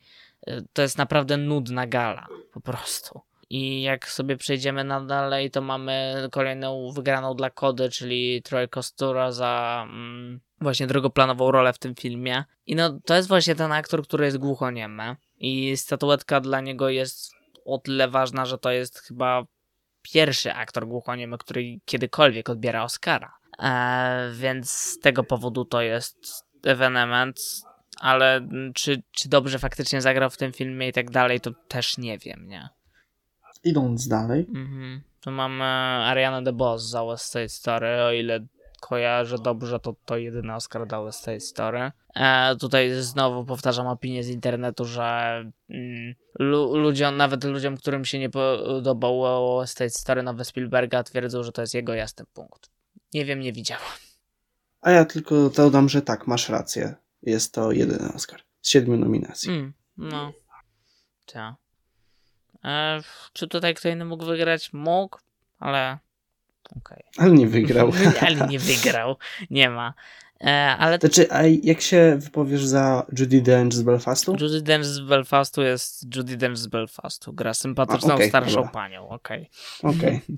to jest naprawdę nudna gala, po prostu. I jak sobie przejdziemy dalej, to mamy kolejną wygraną dla Kody, czyli Troy Costura za właśnie drugoplanową rolę w tym filmie. I to jest właśnie ten aktor, który jest głuchoniemy. I statuetka dla niego jest o tyle ważna, że to jest chyba pierwszy aktor głuchoniemy, który kiedykolwiek odbiera Oscara. Więc z tego powodu to jest ewenement. Ale czy dobrze faktycznie zagrał w tym filmie i tak dalej, to też nie wiem, nie? Idąc dalej. Mhm. Tu mamy Ariana DeBose za West Side Story, o ile kojarzę dobrze, to jedyny Oscar dla West Side Story. Tutaj znowu powtarzam opinię z internetu, że nawet ludziom, którym się nie podobało West Side Story nowe Spielberga, twierdzą, że to jest jego jasny punkt. Nie wiem, nie widziałam. A ja tylko dodam, że tak, masz rację. Jest to jedyny Oscar z 7 nominacji. No. Tak. Czy tutaj kto inny mógł wygrać? Mógł, ale... Okay. Ale nie wygrał. Nie ma. Ale... Znaczy, a jak się wypowiesz za Judi Dench z Belfastu? Judi Dench z Belfastu jest Judi Dench z Belfastu. Gra sympatyczną starszą panią. Okej.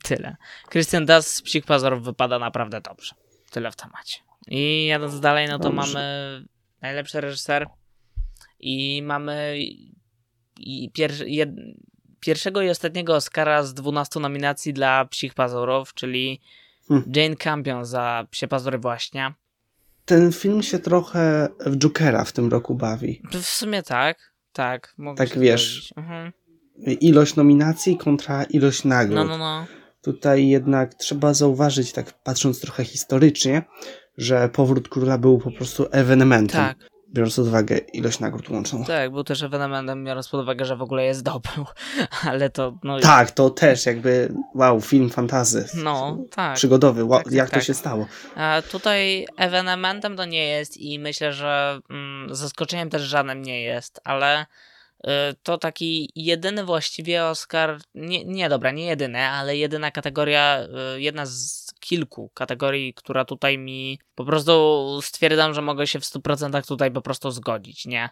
Tyle. Christian Dass z Psich Pazurów wypada naprawdę dobrze. Tyle w temacie. I jadąc dalej, no to mamy najlepszy reżyser i mamy pierwszego i ostatniego Oscara z 12 nominacji dla Psich Pazurów, czyli Jane Campion za Psie Pazury Właśnie. Ten film się trochę w Jokera w tym roku bawi. W sumie tak. Tak, wiesz, ilość nominacji kontra ilość nagród. No. Tutaj jednak trzeba zauważyć, tak patrząc trochę historycznie, że Powrót Króla był po prostu ewenementem. Tak. Biorąc pod uwagę ilość nagród łączną. Tak, był też ewenementem, biorąc pod uwagę, że w ogóle je zdobył. Ale to... tak, to też jakby film fantasy. Tak. Przygodowy, jak to się stało. A tutaj ewenementem to nie jest i myślę, że zaskoczeniem też żadnym nie jest, ale to taki jedyny właściwie Oscar, jedyna kategoria, jedna z kilku kategorii, która tutaj mi po prostu stwierdzam, że mogę się w 100% tutaj po prostu zgodzić, nie?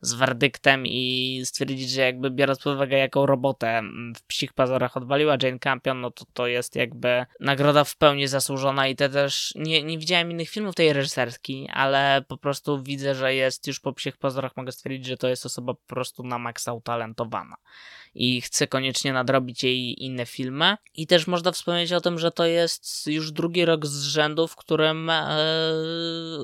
Z werdyktem i stwierdzić, że jakby biorąc pod uwagę jaką robotę w Psich Pazurach odwaliła Jane Campion, no to jest jakby nagroda w pełni zasłużona i te też, nie widziałem innych filmów tej reżyserki, ale po prostu widzę, że jest już po Psich Pazurach, mogę stwierdzić, że to jest osoba po prostu na maksa utalentowana i chcę koniecznie nadrobić jej inne filmy i też można wspomnieć o tym, że to jest już drugi rok z rzędu, w którym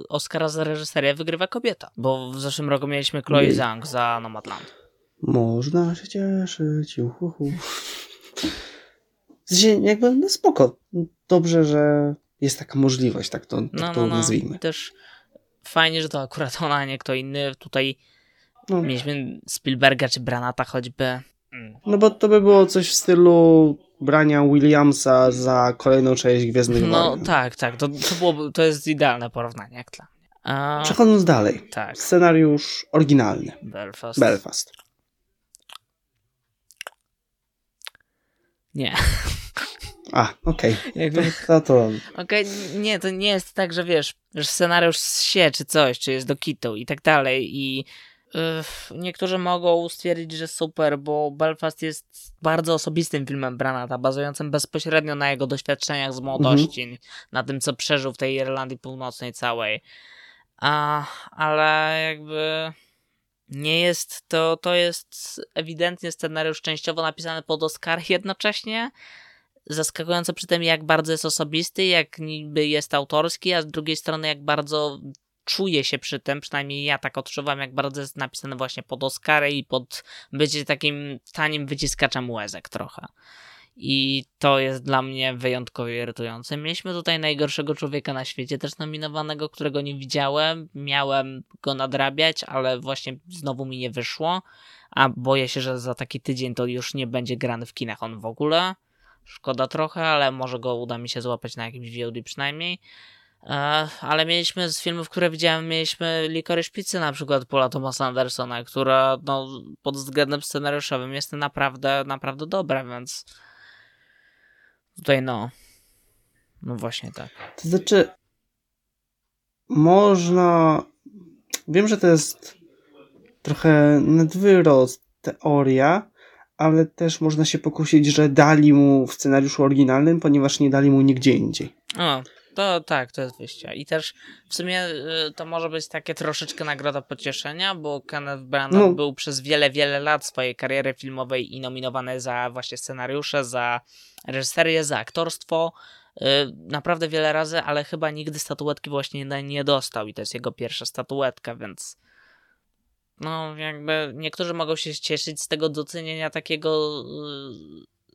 Oscara za reżyserię wygrywa kobieta, bo w zeszłym roku mieliśmy Chloe Zhang za Nomadland. Można się cieszyć. Jakby spoko. Dobrze, że jest taka możliwość, tak to nazwijmy. Też fajnie, że to akurat ona, a nie kto inny. Tutaj mieliśmy Spielberga czy Branata choćby. No bo to by było coś w stylu brania Williamsa za kolejną część Gwiezdnych Wojen. Tak. To jest idealne porównanie jak dla. Przechodząc dalej. Tak. Scenariusz oryginalny. Belfast. Nie. Okej. Nie, to nie jest tak, że wiesz, że scenariusz się czy coś, czy jest do kitu i tak dalej i niektórzy mogą stwierdzić, że super, bo Belfast jest bardzo osobistym filmem Branata, bazującym bezpośrednio na jego doświadczeniach z młodości, na tym co przeżył w tej Irlandii Północnej całej. Ale jakby nie jest to jest ewidentnie scenariusz częściowo napisany pod Oscar jednocześnie, zaskakujące przy tym jak bardzo jest osobisty, jak niby jest autorski, a z drugiej strony jak bardzo czuję się przy tym, przynajmniej ja tak odczuwam, jak bardzo jest napisane właśnie pod Oscary i pod bycie takim tanim wyciskaczem łezek trochę. I to jest dla mnie wyjątkowo irytujące. Mieliśmy tutaj najgorszego człowieka na świecie też nominowanego, którego nie widziałem. Miałem go nadrabiać, ale właśnie znowu mi nie wyszło. A boję się, że za taki tydzień to już nie będzie grany w kinach on w ogóle. Szkoda trochę, ale może go uda mi się złapać na jakimś VOD przynajmniej. Ale mieliśmy z filmów, które widziałem, Licorice Pizzy na przykład Paula Thomasa Andersona, która pod względem scenariuszowym jest naprawdę, naprawdę dobra, więc tutaj no właśnie tak. To znaczy można, wiem, że to jest trochę nadwyrost teoria, ale też można się pokusić, że dali mu w scenariuszu oryginalnym, ponieważ nie dali mu nigdzie indziej. To tak, to jest wyjście. I też w sumie to może być takie troszeczkę nagroda pocieszenia, bo Kenneth Branagh był przez wiele, wiele lat swojej kariery filmowej i nominowany za właśnie scenariusze, za reżyserię, za aktorstwo. Naprawdę wiele razy, ale chyba nigdy statuetki właśnie nie dostał i to jest jego pierwsza statuetka, więc jakby niektórzy mogą się cieszyć z tego docenienia takiego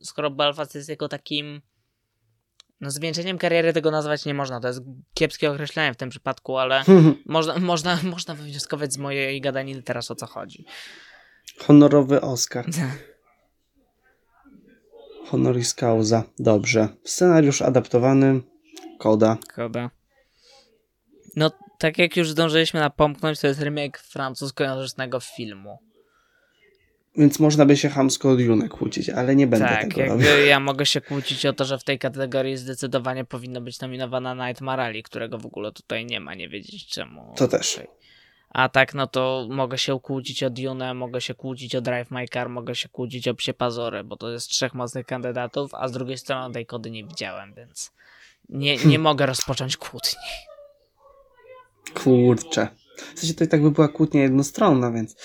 skoro Belfast jest jako takim zwieńczeniem kariery, tego nazwać nie można. To jest kiepskie określenie w tym przypadku, ale można wywnioskować z mojej gadaniny teraz, o co chodzi. Honorowy Oscar. Honoris causa. Dobrze. Scenariusz adaptowany. Koda. No, tak jak już zdążyliśmy napomknąć, to jest remake francuskojęzycznego filmu. Więc można by się chamsko od Junę kłócić, ale nie będę tego robił. Tak, ja mogę się kłócić o to, że w tej kategorii zdecydowanie powinno być nominowana Nightmare Alley, którego w ogóle tutaj nie ma, nie wiedzieć czemu. To też. A tak, no to mogę się kłócić o Dune, mogę się kłócić o Drive My Car, mogę się kłócić o Psie Pazory, bo to jest 3 mocnych kandydatów, a z drugiej strony tej kody nie widziałem, więc nie mogę rozpocząć kłótni. Kurczę. W sensie to i tak by była kłótnia jednostronna, więc...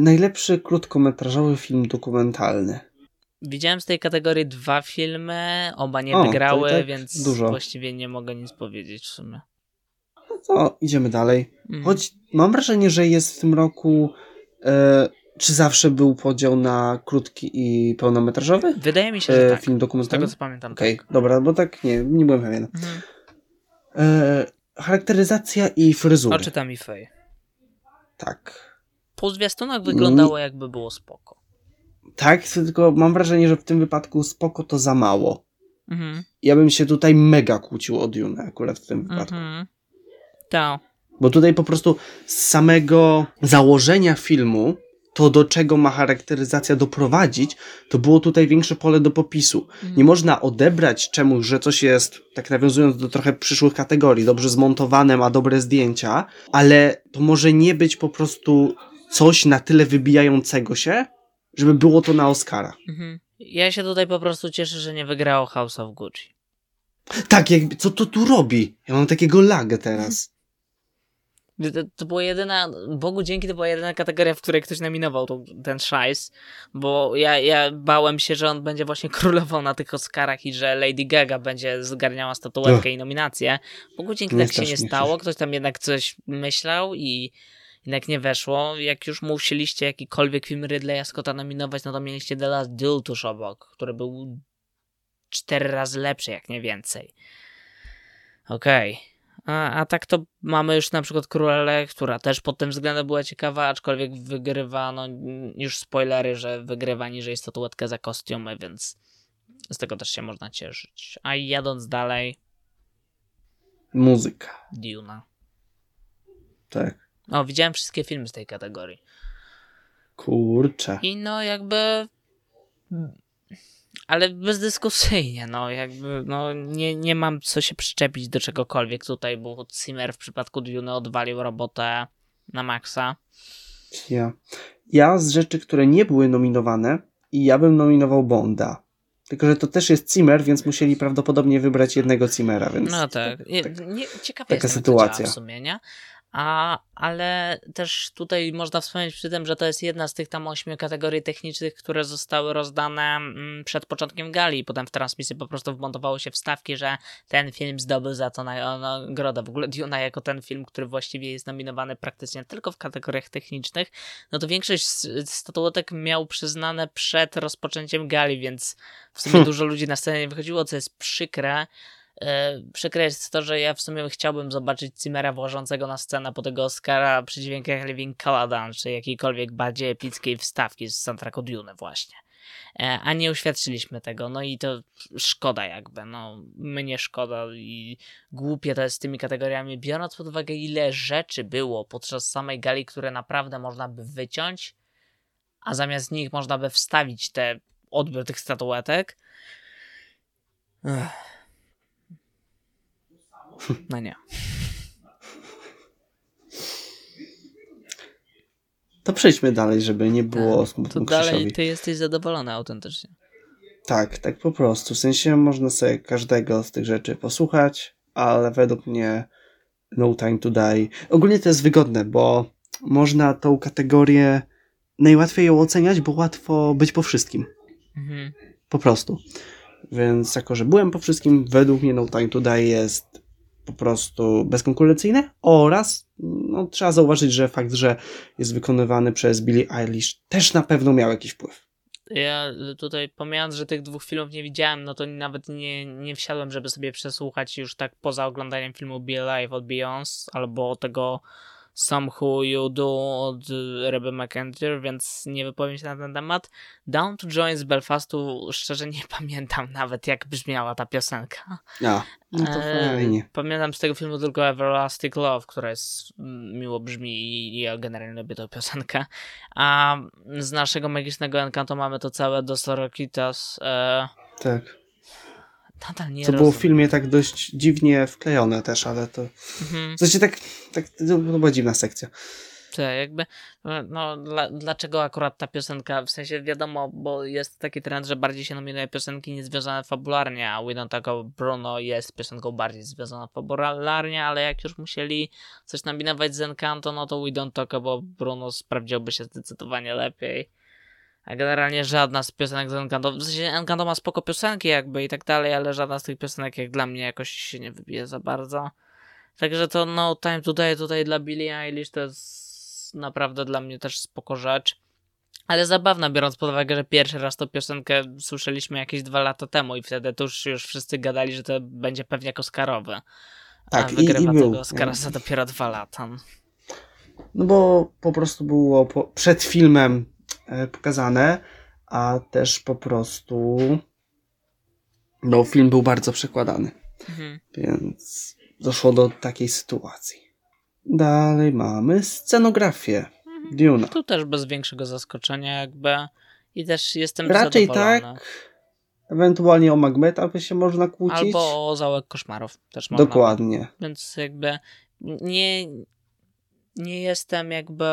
Najlepszy krótkometrażowy film dokumentalny. Widziałem z tej kategorii 2 filmy, oba nie wygrały, tak więc dużo. Właściwie nie mogę nic powiedzieć w sumie. No to idziemy dalej. Choć mam wrażenie, że jest w tym roku... czy zawsze był podział na krótki i pełnometrażowy? Wydaje mi się, że tak. Film dokumentalny? Z tego co pamiętam. Okej, dobra, bo tak nie byłem pewien. Charakteryzacja i fryzury. Oczy tam i fej. Tak. Po zwiastunach wyglądało jakby było spoko. Tak, tylko mam wrażenie, że w tym wypadku spoko to za mało. Ja bym się tutaj mega kłócił o Dune akurat w tym wypadku. Tak. Bo tutaj po prostu z samego założenia filmu to, do czego ma charakteryzacja doprowadzić, to było tutaj większe pole do popisu. Nie można odebrać czemuś, że coś jest, tak nawiązując do trochę przyszłych kategorii, dobrze zmontowane, ma dobre zdjęcia, ale to może nie być po prostu coś na tyle wybijającego się, żeby było to na Oscara. Ja się tutaj po prostu cieszę, że nie wygrało House of Gucci. Tak, jakby, co to tu robi? Ja mam takiego lagę teraz. To była jedyna, Bogu dzięki, to była jedyna kategoria, w której ktoś nominował ten szajs, bo ja bałem się, że on będzie właśnie królował na tych Oscarach i że Lady Gaga będzie zgarniała statuetkę i nominację. Bogu dzięki tak się nie stało, ktoś tam jednak coś myślał i jednak nie weszło. Jak już musieliście jakikolwiek film Ridleya Scotta nominować, no to mieliście The Last Duel tuż obok, który był 4 razy lepszy, jak nie więcej. Okej. A tak to mamy już na przykład Cruellę, która też pod tym względem była ciekawa, aczkolwiek wygrywa, no już spoilery, że wygrywa niżej statuetkę za kostiumy, więc z tego też się można cieszyć. A jadąc dalej... Muzyka. Duna. Tak. Widziałem wszystkie filmy z tej kategorii. Kurczę. I no jakby... Ale bezdyskusyjnie, nie mam co się przyczepić do czegokolwiek tutaj, bo Zimmer w przypadku Dune odwalił robotę na maksa. Ja z rzeczy, które nie były nominowane, ja bym nominował Bonda. Tylko, że to też jest Zimmer, więc musieli prawdopodobnie wybrać jednego Zimmera, więc... No tak. Ciekawa jest sytuacja w sumie, nie? Ale też tutaj można wspomnieć przy tym, że to jest jedna z tych tam 8 kategorii technicznych, które zostały rozdane przed początkiem gali i potem w transmisji po prostu wmontowało się wstawki, że ten film zdobył za to nagrodę. W ogóle Duna jako ten film, który właściwie jest nominowany praktycznie tylko w kategoriach technicznych, no to większość statuetek miał przyznane przed rozpoczęciem gali, więc w sumie dużo ludzi na scenę nie wychodziło, co jest przykre. Przykre jest to, że ja w sumie chciałbym zobaczyć Zimmera włożącego na scenę po tego Oscara przy dźwiękach Living Caladan czy jakiejkolwiek bardziej epickiej wstawki z soundtracku Dune właśnie. A nie uświadczyliśmy tego, no i to szkoda jakby, mnie szkoda i głupie to jest z tymi kategoriami, biorąc pod uwagę ile rzeczy było podczas samej gali, które naprawdę można by wyciąć, a zamiast nich można by wstawić te odbiór tych statuetek. No nie. To przejdźmy dalej, żeby nie było smutno Krzysiowi. To dalej ty jesteś zadowolony autentycznie. Tak po prostu. W sensie można sobie każdego z tych rzeczy posłuchać, ale według mnie No Time to Die. Ogólnie to jest wygodne, bo można tą kategorię najłatwiej ją oceniać, bo łatwo być po wszystkim. Po prostu. Więc jako, że byłem po wszystkim, według mnie No Time to Die jest po prostu bezkonkurencyjne oraz trzeba zauważyć, że fakt, że jest wykonywany przez Billie Eilish też na pewno miał jakiś wpływ. ja tutaj pomijając, że tych dwóch filmów nie widziałem, no to nawet nie wsiadłem, żeby sobie przesłuchać już tak poza oglądaniem filmu Be Alive od Beyoncé albo tego Some Who You Do od Reby McEntire, więc nie wypowiem się na ten temat. Down to Join z Belfastu szczerze nie pamiętam nawet, jak brzmiała ta piosenka. No to fajnie. Pamiętam z tego filmu tylko Everlasting Love, która jest miło brzmi i ja generalnie lubię tę piosenkę. A z naszego magicznego Encanto mamy to całe do Sorokitas. Tak. Nadal nie rozumiem. Było w filmie tak dość dziwnie wklejone też, ale to... Znaczy tak to była dziwna sekcja. Tak, jakby... No, dlaczego akurat ta piosenka? W sensie wiadomo, bo jest taki trend, że bardziej się nominuje piosenki niezwiązane fabularnie, a We Don't Talk About Bruno jest piosenką bardziej związaną fabularnie, ale jak już musieli coś nominować z Encanto, no to We Don't Talk About Bruno sprawdziłoby się zdecydowanie lepiej. A generalnie żadna z piosenek z Encanto, w sensie Encanto ma spoko piosenki jakby i tak dalej, ale żadna z tych piosenek jak dla mnie jakoś się nie wybije za bardzo. Także to No Time Today tutaj dla Billie Eilish to jest naprawdę dla mnie też spoko rzecz. Ale zabawna, biorąc pod uwagę, że pierwszy raz tą piosenkę słyszeliśmy jakieś 2 lata temu i wtedy to już wszyscy gadali, że to będzie pewnie Oscarowy. A tak, wygrywa tego Oscara za dopiero 2 lata. No bo po prostu było przed filmem pokazane, a też po prostu no film był bardzo przekładany, więc doszło do takiej sytuacji. Dalej mamy scenografię Duna. Tu też bez większego zaskoczenia jakby i też jestem raczej zadowolony. Tak, ewentualnie o Magmeta by się można kłócić. Albo o Zaułek Koszmarów też można. Dokładnie. Więc jakby nie jestem jakby...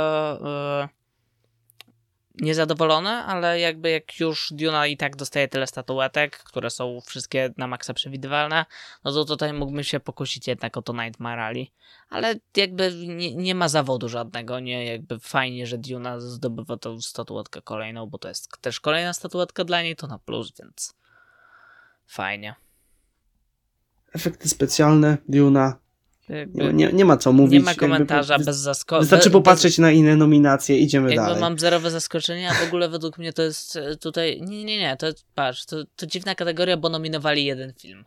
niezadowolony, ale jakby jak już Duna i tak dostaje tyle statuetek, które są wszystkie na maksa przewidywalne, no to tutaj mógłbym się pokusić jednak o to Nightmare Alley. Ale jakby nie ma zawodu żadnego, nie, jakby fajnie, że Duna zdobywa tą statuetkę kolejną, bo to jest też kolejna statuetka dla niej, to na plus, więc fajnie. Efekty specjalne, Duna. Nie ma co mówić. Nie ma komentarza, jakby, bez zaskoczenia. Wystarczy popatrzeć na inne nominacje, idziemy jakby dalej. Mam zerowe zaskoczenie, a w ogóle według mnie to jest tutaj... Nie, to patrz, to dziwna kategoria, bo nominowali jeden film.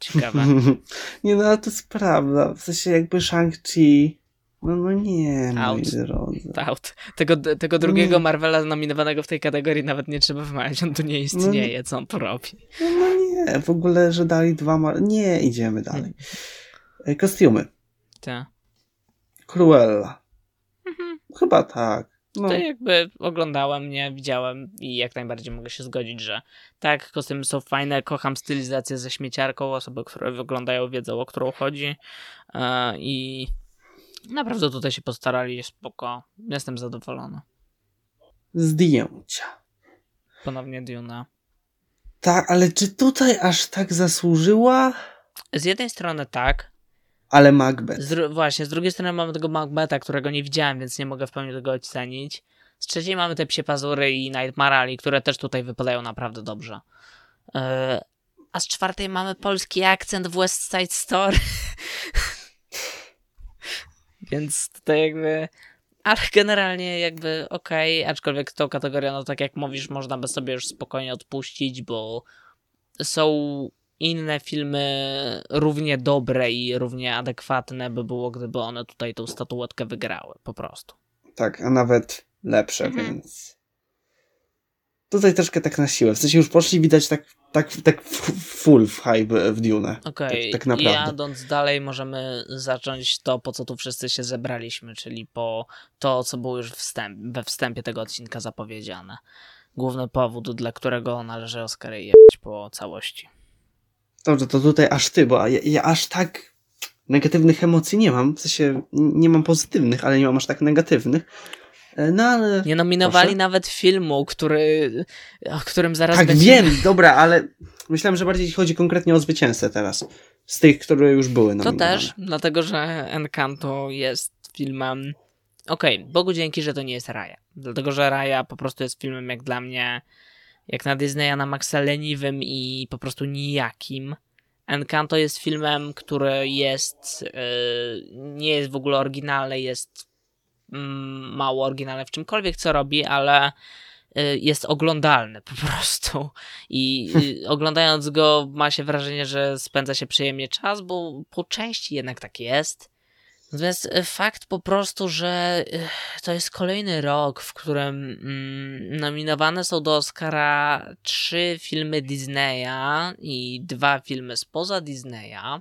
Ciekawe. Nie no, ale to jest prawda. W sensie jakby Shang-Chi... No nie, moi drodzy. Out. Tego drugiego Marvela nominowanego w tej kategorii nawet nie trzeba wymawiać, on tu nie istnieje, co on tu robi. No nie, w ogóle, że dali 2 Nie, idziemy dalej. Kostiumy. Tak. Cruella. Chyba tak. No. To jakby oglądałem, nie widziałem i jak najbardziej mogę się zgodzić, że tak, kostiumy są fajne, kocham stylizację ze śmieciarką, osoby, które wyglądają, wiedzą, o którą chodzi i... Naprawdę tutaj się postarali, spoko. Jestem zadowolony. Zdjęcia. Ponownie Duna. Tak, ale czy tutaj aż tak zasłużyła? Z jednej strony tak. Ale Macbeth. Właśnie, z drugiej strony mamy tego Macbetha, którego nie widziałem, więc nie mogę w pełni tego ocenić. Z trzeciej mamy te psie pazury i Nightmare Alley, które też tutaj wypadają naprawdę dobrze. A z czwartej mamy polski akcent w West Side Story. Więc tutaj jakby... Ale generalnie jakby okej, aczkolwiek tą kategorię, no tak jak mówisz, można by sobie już spokojnie odpuścić, bo są inne filmy równie dobre i równie adekwatne by było, gdyby one tutaj tą statuetkę wygrały, po prostu. Tak, a nawet lepsze, więc... Tutaj troszkę tak na siłę, w sensie już poszli, widać tak full hype w Dune. Okej, tak jadąc dalej możemy zacząć to, po co tu wszyscy się zebraliśmy, czyli po to, co było już we wstępie tego odcinka zapowiedziane. Główny powód, dla którego należy Oscary jechać po całości. Dobrze, to tutaj aż ty, bo ja aż tak negatywnych emocji nie mam, w sensie nie mam pozytywnych, ale nie mam aż tak negatywnych. No, ale... Nie nominowali nawet filmu, o którym zaraz tak będzie... Tak, wiem, dobra, ale myślałem, że bardziej chodzi konkretnie o zwycięzcę teraz. Z tych, które już były nominowane. To też, dlatego że Encanto jest filmem... Okej, Bogu dzięki, że to nie jest Raya. Dlatego, że Raya po prostu jest filmem jak dla mnie, jak na Disneya, na maksa leniwym i po prostu nijakim. Encanto jest filmem, który jest... nie jest w ogóle oryginalny, jest... mało oryginalne w czymkolwiek, co robi, ale jest oglądalny po prostu i oglądając go ma się wrażenie, że spędza się przyjemnie czas, bo po części jednak tak jest. Natomiast fakt po prostu, że to jest kolejny rok, w którym nominowane są do Oscara 3 filmy Disneya i 2 filmy spoza Disneya,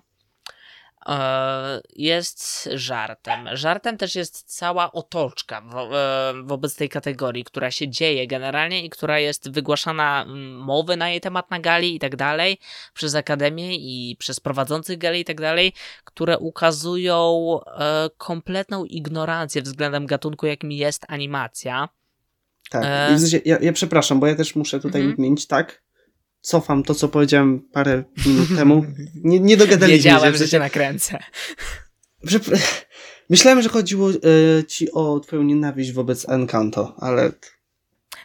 jest żartem. Żartem też jest cała otoczka wobec tej kategorii, która się dzieje generalnie i która jest wygłaszana, mowy na jej temat na gali i tak dalej, przez Akademię i przez prowadzących gali i tak dalej, które ukazują kompletną ignorancję względem gatunku, jakim jest animacja. Tak. I w sensie, ja przepraszam, bo ja też muszę tutaj wymienić, tak? Cofam to, co powiedziałem parę minut temu. Nie dogadaliśmy. Wiedziałem, że cię nakręcę. Myślałem, że chodziło ci o twoją nienawiść wobec Encanto, ale...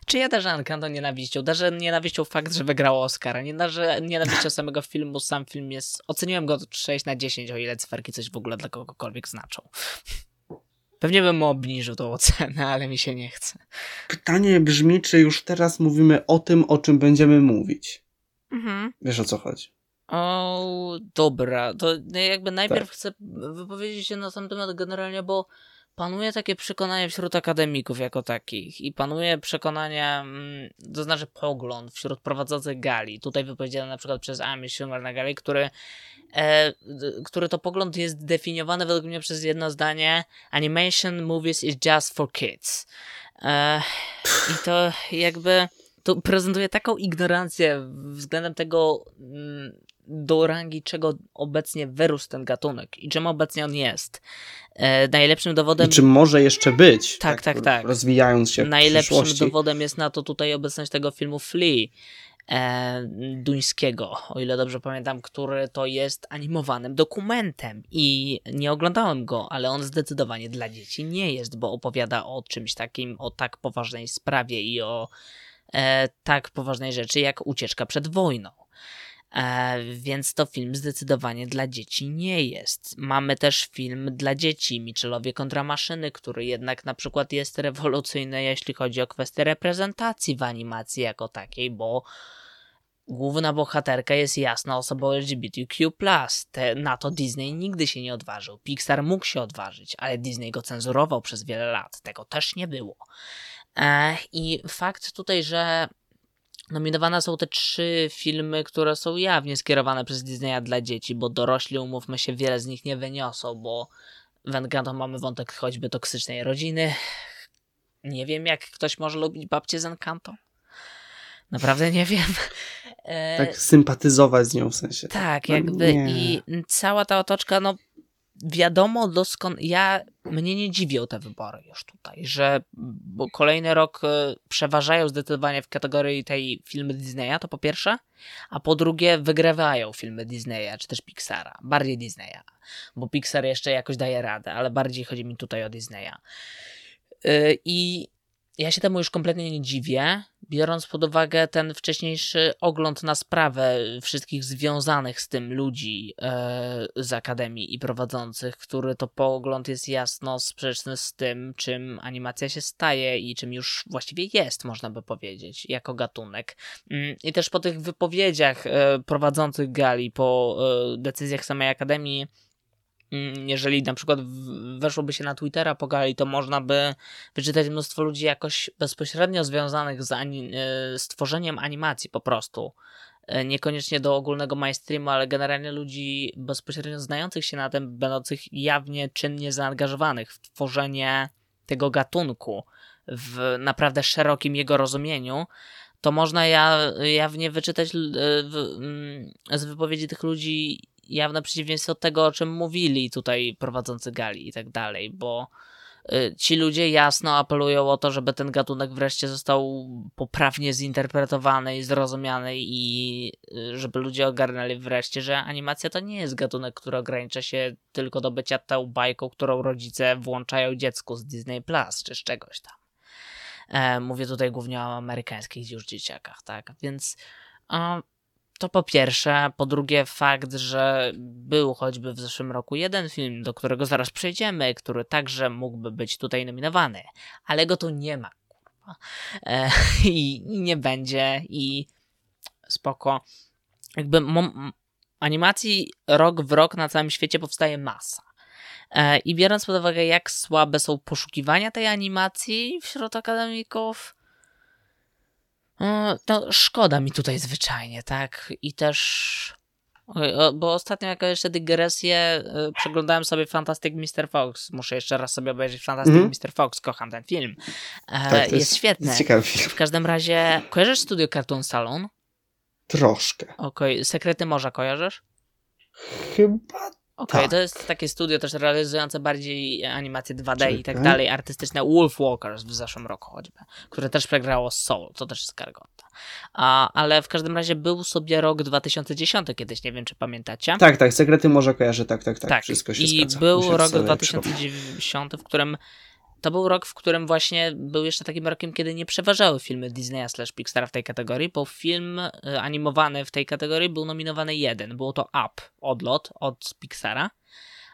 Czy ja darzę Encanto nienawiścią? Darzę nienawiścią fakt, że wygrało Oscara. Nie darzę nienawiścią samego filmu. Sam film jest... Oceniłem go 6/10, o ile cyferki coś w ogóle dla kogokolwiek znaczą. Pewnie bym obniżył tą ocenę, ale mi się nie chce. Pytanie brzmi, czy już teraz mówimy o tym, o czym będziemy mówić? Wiesz, o co chodzi? O, dobra. To jakby najpierw chcę wypowiedzieć się na sam temat generalnie, bo panuje takie przekonanie wśród akademików jako takich i panuje przekonanie, to znaczy pogląd wśród prowadzących gali. Tutaj wypowiedziane na przykład przez Amy Schumer na gali, który to pogląd jest definiowany według mnie przez jedno zdanie: animation movies is just for kids. I to jakby... To prezentuje taką ignorancję względem tego, do rangi czego obecnie wyrósł ten gatunek i czym obecnie on jest. Najlepszym dowodem... I czym może jeszcze być. Tak. Rozwijając się najlepszym dowodem jest na to tutaj obecność tego filmu Flea duńskiego, o ile dobrze pamiętam, który to jest animowanym dokumentem i nie oglądałem go, ale on zdecydowanie dla dzieci nie jest, bo opowiada o czymś takim, o tak poważnej sprawie i o tak poważnej rzeczy jak ucieczka przed wojną. Więc to film zdecydowanie dla dzieci nie jest. Mamy też film dla dzieci, Mitchellowie kontra maszyny, który jednak na przykład jest rewolucyjny, jeśli chodzi o kwestię reprezentacji w animacji jako takiej, bo główna bohaterka jest jasna osobą LGBTQ+. Na to Disney nigdy się nie odważył. Pixar mógł się odważyć, ale Disney go cenzurował przez wiele lat. Tego też nie było. I fakt tutaj, że nominowane są te 3 filmy, które są jawnie skierowane przez Disneya dla dzieci, bo dorośli, umówmy się, wiele z nich nie wyniosą, bo w Encanto mamy wątek choćby toksycznej rodziny. Nie wiem, jak ktoś może lubić babcię z Encanto. Naprawdę nie wiem. Tak sympatyzować z nią w sensie. Tak, jakby nie. I cała ta otoczka, no wiadomo doskonale, mnie nie dziwią te wybory już tutaj, że bo kolejny rok przeważają zdecydowanie w kategorii tej filmy Disneya, to po pierwsze, a po drugie wygrywają filmy Disneya, czy też Pixara, bardziej Disneya, bo Pixar jeszcze jakoś daje radę, ale bardziej chodzi mi tutaj o Disneya. I ja się temu już kompletnie nie dziwię, biorąc pod uwagę ten wcześniejszy ogląd na sprawę wszystkich związanych z tym ludzi z Akademii i prowadzących, który to pogląd jest jasno sprzeczny z tym, czym animacja się staje i czym już właściwie jest, można by powiedzieć, jako gatunek. I też po tych wypowiedziach prowadzących gali, po decyzjach samej Akademii, jeżeli na przykład weszłoby się na Twittera po gali, to można by wyczytać mnóstwo ludzi jakoś bezpośrednio związanych z tworzeniem animacji po prostu. Niekoniecznie do ogólnego mainstreamu, ale generalnie ludzi bezpośrednio znających się na tym, będących jawnie, czynnie zaangażowanych w tworzenie tego gatunku w naprawdę szerokim jego rozumieniu. To można jawnie wyczytać z wypowiedzi tych ludzi jawne przeciwieństwo od tego, o czym mówili tutaj prowadzący gali i tak dalej, bo ci ludzie jasno apelują o to, żeby ten gatunek wreszcie został poprawnie zinterpretowany i zrozumiany i żeby ludzie ogarnęli wreszcie, że animacja to nie jest gatunek, który ogranicza się tylko do bycia tą bajką, którą rodzice włączają dziecku z Disney Plus czy z czegoś tam. Mówię tutaj głównie o amerykańskich już dzieciakach, tak? Więc... To po pierwsze, po drugie fakt, że był choćby w zeszłym roku jeden film, do którego zaraz przejdziemy, który także mógłby być tutaj nominowany, ale go tu nie ma, kurwa. kurwa. I nie będzie i spoko. Jakby animacji rok w rok na całym świecie powstaje masa. I biorąc pod uwagę, jak słabe są poszukiwania tej animacji wśród akademików, to szkoda mi tutaj zwyczajnie, tak? I też... bo ostatnio jako jeszcze dygresję przeglądałem sobie Fantastic Mr. Fox. Muszę jeszcze raz sobie obejrzeć Fantastic Mr. Fox. Kocham ten film. Tak, jest świetny. Jest ciekawy film. W każdym razie, kojarzysz studio Cartoon Saloon? Troszkę. Okej. Sekrety Morza kojarzysz? Chyba Okej, tak. To jest takie studio też realizujące bardziej animacje 2D i tak dalej, artystyczne Wolf Walkers w zeszłym roku choćby, które też przegrało Soul, to też jest Gargotta. Ale w każdym razie był sobie rok 2010 kiedyś, nie wiem czy pamiętacie. Tak, Sekrety Morza kojarzę, tak, wszystko się zgadza. I był rok 2010, w którym to był rok, w którym właśnie był jeszcze takim rokiem, kiedy nie przeważały filmy Disneya/Pixara w tej kategorii, bo film animowany w tej kategorii był nominowany jeden. Było to Up, Odlot od Pixara,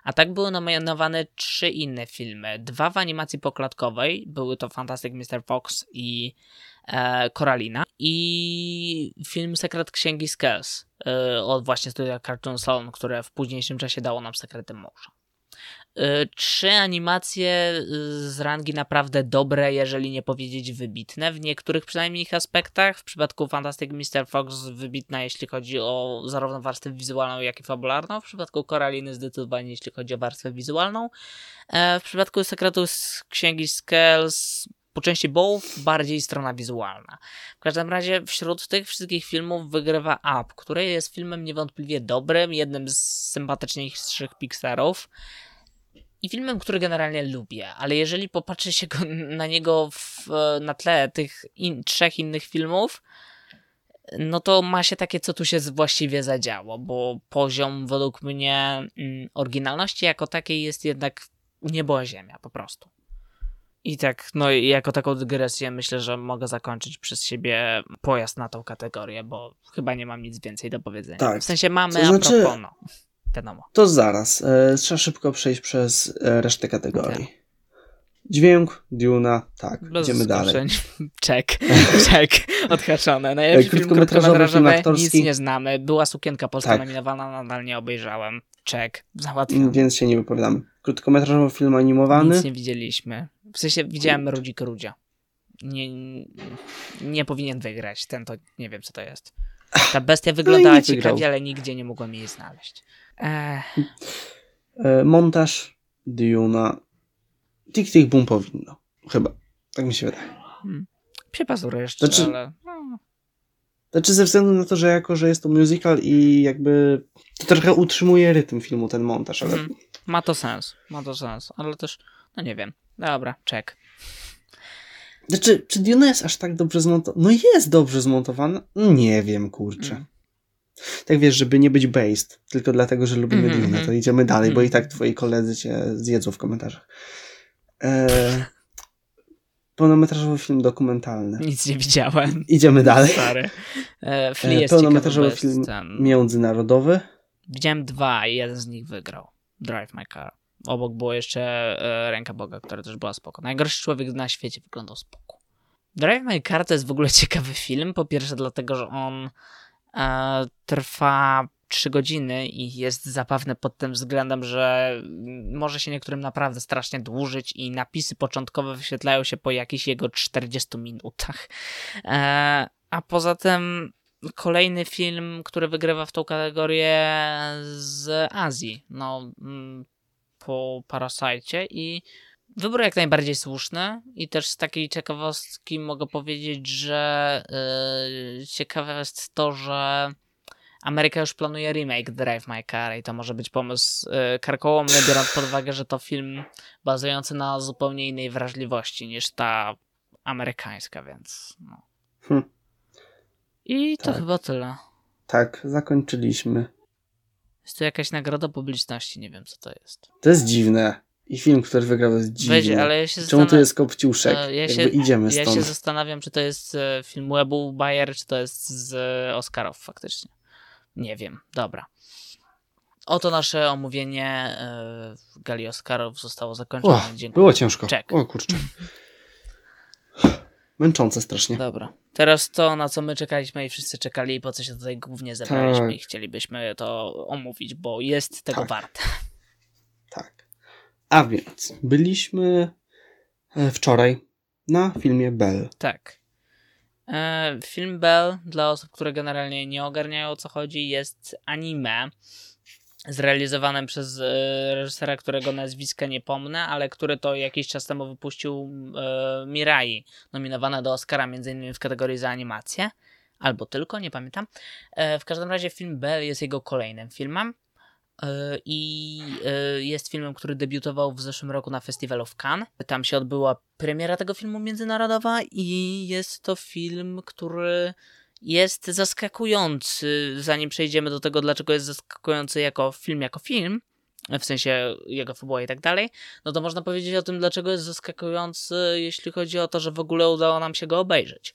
a tak były nominowane trzy inne filmy. Dwa w animacji poklatkowej, były to Fantastic Mr. Fox i Coralina i film Sekret Księgi Kells od właśnie studia Cartoon Saloon, które w późniejszym czasie dało nam Sekrety Morza. Trzy animacje z rangi naprawdę dobre, jeżeli nie powiedzieć wybitne, w niektórych przynajmniej ich aspektach. W przypadku Fantastic Mr. Fox wybitna, jeśli chodzi o zarówno warstwę wizualną, jak i fabularną. W przypadku Koraliny zdecydowanie, jeśli chodzi o warstwę wizualną. W przypadku Sekretów Księgi Kells po części both, bardziej strona wizualna. W każdym razie wśród tych wszystkich filmów wygrywa Up, który jest filmem niewątpliwie dobrym, jednym z sympatyczniejszych Pixarów. I filmem, który generalnie lubię, ale jeżeli popatrzy się na niego na tle tych trzech innych filmów, no to ma się takie, co tu się właściwie zadziało, bo poziom według mnie oryginalności jako takiej jest jednak niebo a ziemia po prostu. I tak, no i jako taką dygresję myślę, że mogę zakończyć przez siebie pojazd na tą kategorię, bo chyba nie mam nic więcej do powiedzenia. Tak. W sensie mamy to znaczy... a propos, no. To zaraz. Trzeba szybko przejść przez resztę kategorii. Tak. Dźwięk, Duna, tak. Bez idziemy dalej. Czek. Odhaczone. Najlepszy film krótkometrażowy, nic nie znamy. Była Sukienka Polska nominowana, nadal nie obejrzałem. Czek, załatwiony. Więc się nie wypowiadamy. Krótkometrażowy film animowany. Nic nie widzieliśmy. W sensie widziałem Rudzik Rudzia. Nie powinien wygrać. Ten to nie wiem co to jest. Ta bestia wyglądała ciekawie, ale nigdzie nie mogłem jej znaleźć. Montaż, Duna, Tik Boom powinno. Chyba. Tak mi się wydaje. Psie pazury jeszcze, ale... No. Znaczy ze względu na to, że jako, że jest to musical i jakby to trochę utrzymuje rytm filmu ten montaż, ale... Ma to sens, ale też, no nie wiem. Dobra, czek. Znaczy, czy Duna jest aż tak dobrze zmontowana? No jest dobrze zmontowana. Nie wiem, kurczę. Tak wiesz, żeby nie być based, tylko dlatego, że lubimy Duna, to idziemy dalej, bo i tak twoi koledzy cię zjedzą w komentarzach. Pełnometrażowy film dokumentalny. Nic nie widziałem. Idziemy dalej. Stary. Pełnometrażowy film międzynarodowy. Widziałem dwa i jeden z nich wygrał. Drive My Car. Obok było jeszcze Ręka Boga, która też była spoko. Najgorszy człowiek na świecie wyglądał spoko. Drive My Car to jest w ogóle ciekawy film. Po pierwsze dlatego, że on trwa 3 godziny i jest zabawny pod tym względem, że może się niektórym naprawdę strasznie dłużyć i napisy początkowe wyświetlają się po jakichś jego 40 minutach. A poza tym kolejny film, który wygrywa w tą kategorię z Azji. No... po Parasite i wybór jak najbardziej słuszny i też z takiej ciekawostki mogę powiedzieć, że ciekawe jest to, że Ameryka już planuje remake Drive My Car i to może być pomysł karkołomny, biorąc pod uwagę, że to film bazujący na zupełnie innej wrażliwości niż ta amerykańska, więc no. I to chyba tyle. Tak, zakończyliśmy. Jest to jakaś nagroda publiczności, nie wiem co to jest. To jest dziwne. I film, który wygrał, jest dziwny. Weź, ale ja się czemu to jest kopciuszek? Idziemy stąd. Ja się zastanawiam, czy to jest film Webu Bayer, czy to jest z Oscarów faktycznie. Nie wiem. Dobra. Oto nasze omówienie gali Oscarów zostało zakończone. Dziękuję. Było ciężko. Czek. O kurczę. męczące strasznie. Dobra. Teraz to, na co my czekaliśmy i wszyscy czekali, po co się tutaj głównie zebraliśmy i chcielibyśmy to omówić, bo jest tego warte. Tak. A więc byliśmy wczoraj na filmie Belle. Tak. Film Belle, dla osób, które generalnie nie ogarniają, o co chodzi, jest anime zrealizowanym przez reżysera, którego nazwiska nie pomnę, ale który to jakiś czas temu wypuścił Mirai, nominowana do Oscara m.in. w kategorii za animację, albo tylko, nie pamiętam. W każdym razie film Belle jest jego kolejnym filmem i jest filmem, który debiutował w zeszłym roku na festiwalu w Cannes. Tam się odbyła premiera tego filmu międzynarodowa i jest to film, który jest zaskakujący. Zanim przejdziemy do tego, dlaczego jest zaskakujący jako film, w sensie jego fabuła i tak dalej, no to można powiedzieć o tym, dlaczego jest zaskakujący, jeśli chodzi o to, że w ogóle udało nam się go obejrzeć.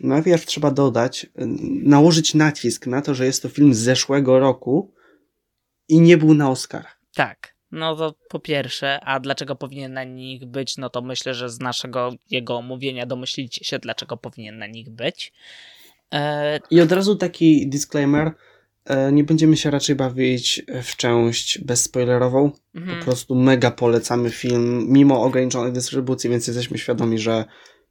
Najpierw trzeba dodać, nałożyć nacisk na to, że jest to film z zeszłego roku i nie był na Oscarach. Tak, no to po pierwsze, a dlaczego powinien na nich być, no to myślę, że z naszego jego omówienia domyślicie się, dlaczego powinien na nich być. I od razu taki disclaimer, nie będziemy się raczej bawić w część bezspoilerową, po prostu mega polecamy film, mimo ograniczonej dystrybucji, więc jesteśmy świadomi, że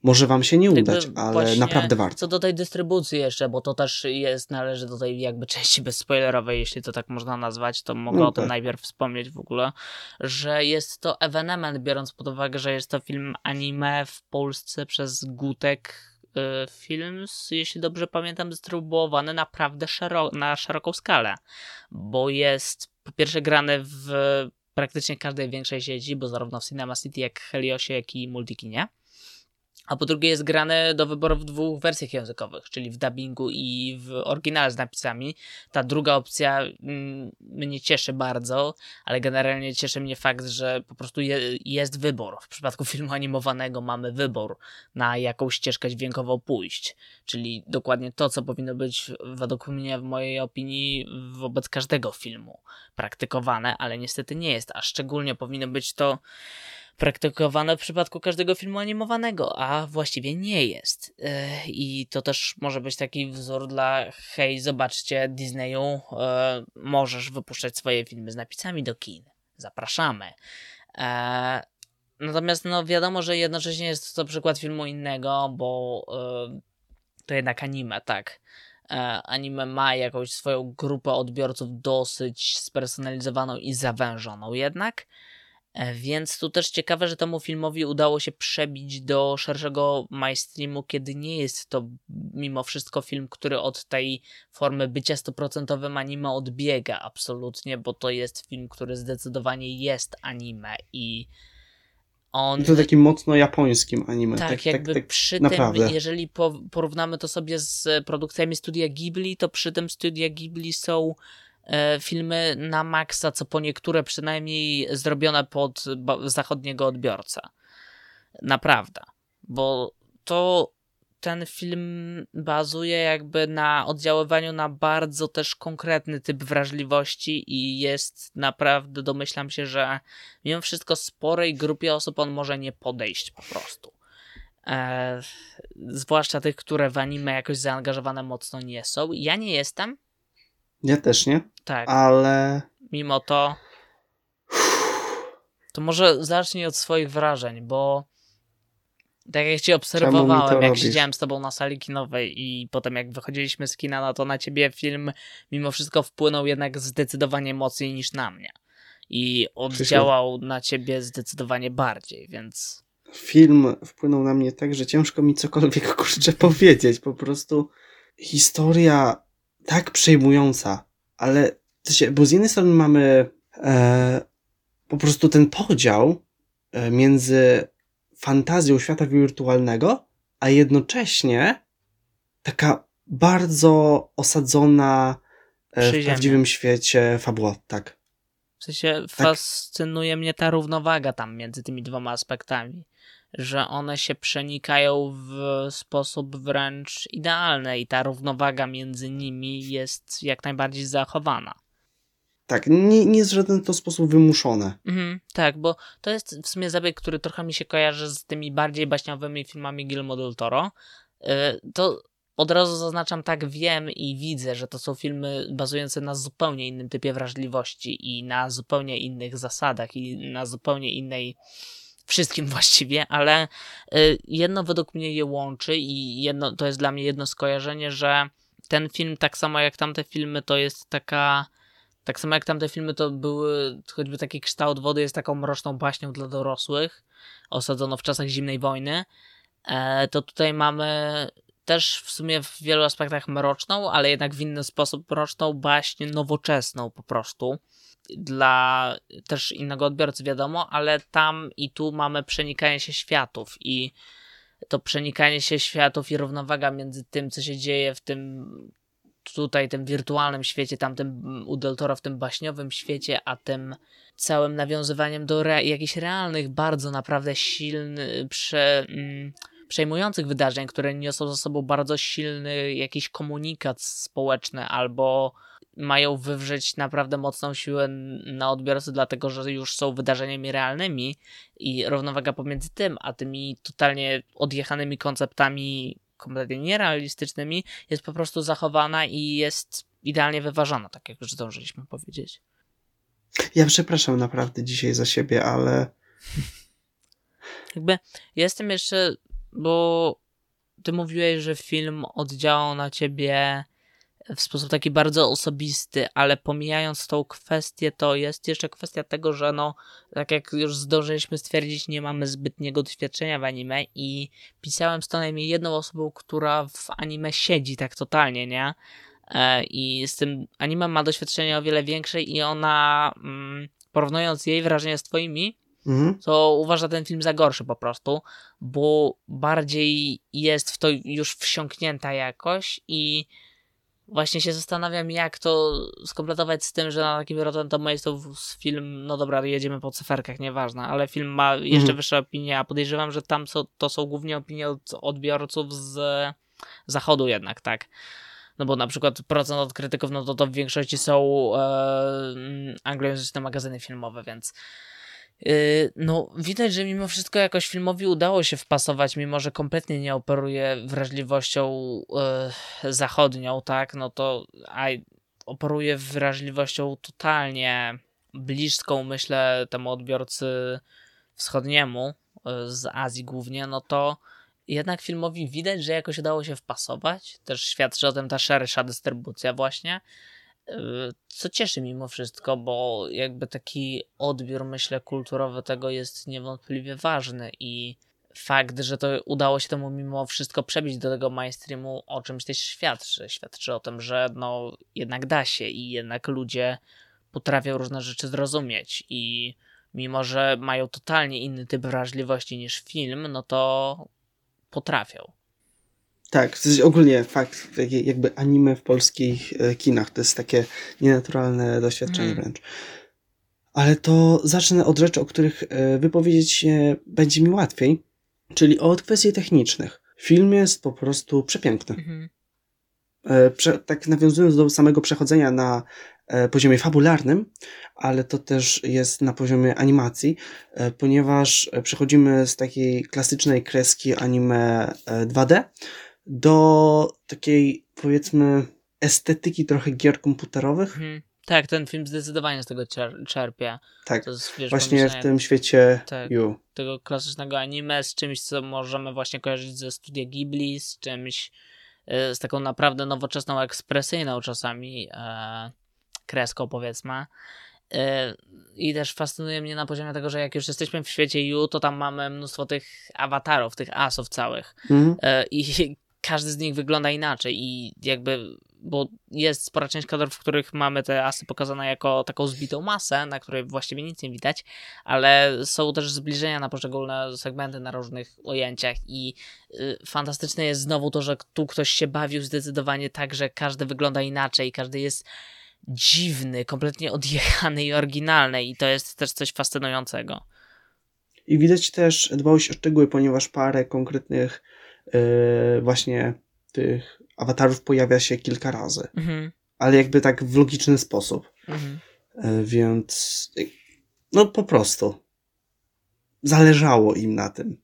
może wam się nie udać, ale naprawdę warto. Co do tej dystrybucji jeszcze, bo to też należy do tej jakby części bezspoilerowej, jeśli to tak można nazwać, to mogę o tym najpierw wspomnieć w ogóle, że jest to ewenement, biorąc pod uwagę, że jest to film anime w Polsce przez Gutek Films, jeśli dobrze pamiętam, dystrybuowany naprawdę na szeroką skalę, bo jest po pierwsze grany w praktycznie każdej większej sieci, bo zarówno w Cinema City, jak Heliosie, jak i Multikinie. A po drugie jest grane do wyboru w dwóch wersjach językowych, czyli w dubbingu i w oryginale z napisami. Ta druga opcja mnie cieszy bardzo, ale generalnie cieszy mnie fakt, że po prostu jest wybór. W przypadku filmu animowanego mamy wybór, na jaką ścieżkę dźwiękową pójść. Czyli dokładnie to, co powinno być według mnie, w mojej opinii, wobec każdego filmu praktykowane, ale niestety nie jest, a szczególnie powinno być to praktykowane w przypadku każdego filmu animowanego, a właściwie nie jest. I to też może być taki wzór dla hej, zobaczcie, Disneyu, możesz wypuszczać swoje filmy z napisami do kin. Zapraszamy. Natomiast no wiadomo, że jednocześnie jest to przykład filmu innego, bo to jednak anime, tak. Anime ma jakąś swoją grupę odbiorców dosyć spersonalizowaną i zawężoną jednak. Więc tu też ciekawe, że temu filmowi udało się przebić do szerszego mainstreamu, kiedy nie jest to mimo wszystko film, który od tej formy bycia 100% anime odbiega absolutnie, bo to jest film, który zdecydowanie jest anime i on... To takim mocno japońskim anime. Tak, tak, przy naprawdę. Tym, jeżeli porównamy to sobie z produkcjami Studia Ghibli, to przy tym Studia Ghibli są filmy na maksa, co po niektóre przynajmniej zrobione pod zachodniego odbiorcę. Naprawdę. Bo to ten film bazuje jakby na oddziaływaniu na bardzo też konkretny typ wrażliwości i jest naprawdę, domyślam się, że mimo wszystko sporej grupie osób on może nie podejść po prostu. Zwłaszcza tych, które w anime jakoś zaangażowane mocno nie są. Ja nie jestem. Ja też nie, tak, ale... Mimo to... To może zacznij od swoich wrażeń, bo tak jak cię obserwowałem, jak siedziałem z tobą na sali kinowej i potem jak wychodziliśmy z kina, no to na ciebie film mimo wszystko wpłynął jednak zdecydowanie mocniej niż na mnie. I oddziałał na ciebie zdecydowanie bardziej, więc... Film wpłynął na mnie tak, że ciężko mi cokolwiek kurczę powiedzieć. Po prostu historia... tak przejmująca, ale bo z jednej strony mamy po prostu ten podział między fantazją świata wirtualnego, a jednocześnie taka bardzo osadzona w prawdziwym świecie fabuła, tak. W sensie fascynuje mnie ta równowaga tam między tymi dwoma aspektami, że one się przenikają w sposób wręcz idealny i ta równowaga między nimi jest jak najbardziej zachowana. Tak, nie jest w żaden to sposób wymuszone. Tak, bo to jest w sumie zabieg, który trochę mi się kojarzy z tymi bardziej baśniowymi filmami Guillermo del Toro. To od razu zaznaczam, tak, wiem i widzę, że to są filmy bazujące na zupełnie innym typie wrażliwości i na zupełnie innych zasadach i na zupełnie innej wszystkim właściwie, ale jedno według mnie je łączy i jedno, to jest dla mnie jedno skojarzenie, że ten film, tak samo jak tamte filmy, to jest taka... Tak samo jak tamte filmy to były, choćby taki kształt wody jest taką mroczną baśnią dla dorosłych, osadzono w czasach zimnej wojny, to tutaj mamy też w sumie w wielu aspektach mroczną, ale jednak w inny sposób mroczną baśń nowoczesną po prostu. Dla też innego odbiorcy wiadomo, ale tam i tu mamy przenikanie się światów i to przenikanie się światów i równowaga między tym, co się dzieje w tym... tutaj tym wirtualnym świecie, tamtym u Del Toro w tym baśniowym świecie, a tym całym nawiązywaniem do jakichś realnych, bardzo naprawdę silnych, przejmujących wydarzeń, które niosą za sobą bardzo silny jakiś komunikat społeczny albo mają wywrzeć naprawdę mocną siłę na odbiorcy, dlatego że już są wydarzeniami realnymi i równowaga pomiędzy tym, a tymi totalnie odjechanymi konceptami kompletnie nierealistycznymi, jest po prostu zachowana i jest idealnie wyważona, tak jak już zdążyliśmy powiedzieć. Ja przepraszam naprawdę dzisiaj za siebie, ale... Jakby jestem jeszcze, bo ty mówiłeś, że film oddziałał na ciebie w sposób taki bardzo osobisty, ale pomijając tą kwestię, to jest jeszcze kwestia tego, że no, tak jak już zdążyliśmy stwierdzić, nie mamy zbytniego doświadczenia w anime i pisałem z co najmniej jedną osobą, która w anime siedzi tak totalnie, nie? I z tym anime ma doświadczenie o wiele większe i ona, porównując jej wrażenia z twoimi, to uważa ten film za gorszy po prostu, bo bardziej jest w to już wsiąknięta jakoś i właśnie się zastanawiam, jak to skompletować z tym, że na takim Rotten Tomatoes film, no dobra, jedziemy po cyferkach, nieważne, ale film ma jeszcze wyższe opinie, a podejrzewam, że tam to są głównie opinie od odbiorców z zachodu jednak, tak? No bo na przykład procent od krytyków, no to w większości są anglojęzyczne magazyny filmowe, więc... No widać, że mimo wszystko jakoś filmowi udało się wpasować, mimo że kompletnie nie operuje wrażliwością zachodnią, tak, no to operuje wrażliwością totalnie bliską, myślę, temu odbiorcy wschodniemu, z Azji głównie, no to jednak filmowi widać, że jakoś udało się wpasować, też świadczy o tym ta szersza dystrybucja właśnie, co cieszy mimo wszystko, bo jakby taki odbiór, myślę, kulturowy tego jest niewątpliwie ważny i fakt, że to udało się temu mimo wszystko przebić do tego mainstreamu, o czymś też świadczy. Świadczy o tym, że no jednak da się i jednak ludzie potrafią różne rzeczy zrozumieć i mimo, że mają totalnie inny typ wrażliwości niż film, no to potrafią. Tak, ogólnie fakt, jakby anime w polskich kinach, to jest takie nienaturalne doświadczenie wręcz. Ale to zacznę od rzeczy, o których wypowiedzieć się będzie mi łatwiej, czyli od kwestii technicznych. Film jest po prostu przepiękny. Tak nawiązując do samego przechodzenia na poziomie fabularnym, ale to też jest na poziomie animacji, ponieważ przechodzimy z takiej klasycznej kreski anime 2D, do takiej, powiedzmy, estetyki trochę gier komputerowych. Tak, ten film zdecydowanie z tego czerpie. Tak, to jest, wiesz, właśnie w tym świecie tak, tego klasycznego anime z czymś, co możemy właśnie kojarzyć ze Studia Ghibli, z czymś, z taką naprawdę nowoczesną, ekspresyjną czasami kreską, powiedzmy. I też fascynuje mnie na poziomie tego, że jak już jesteśmy w świecie to tam mamy mnóstwo tych awatarów, tych asów całych i każdy z nich wygląda inaczej i jakby, bo jest spora część kadrów, w których mamy te asy pokazane jako taką zbitą masę, na której właściwie nic nie widać, ale są też zbliżenia na poszczególne segmenty na różnych ujęciach i fantastyczne jest znowu to, że tu ktoś się bawił zdecydowanie tak, że każdy wygląda inaczej, każdy jest dziwny, kompletnie odjechany i oryginalny i to jest też coś fascynującego. I widać też dbałość o szczegóły, ponieważ parę konkretnych właśnie tych awatarów pojawia się kilka razy, ale jakby tak w logiczny sposób. Więc no po prostu zależało im na tym.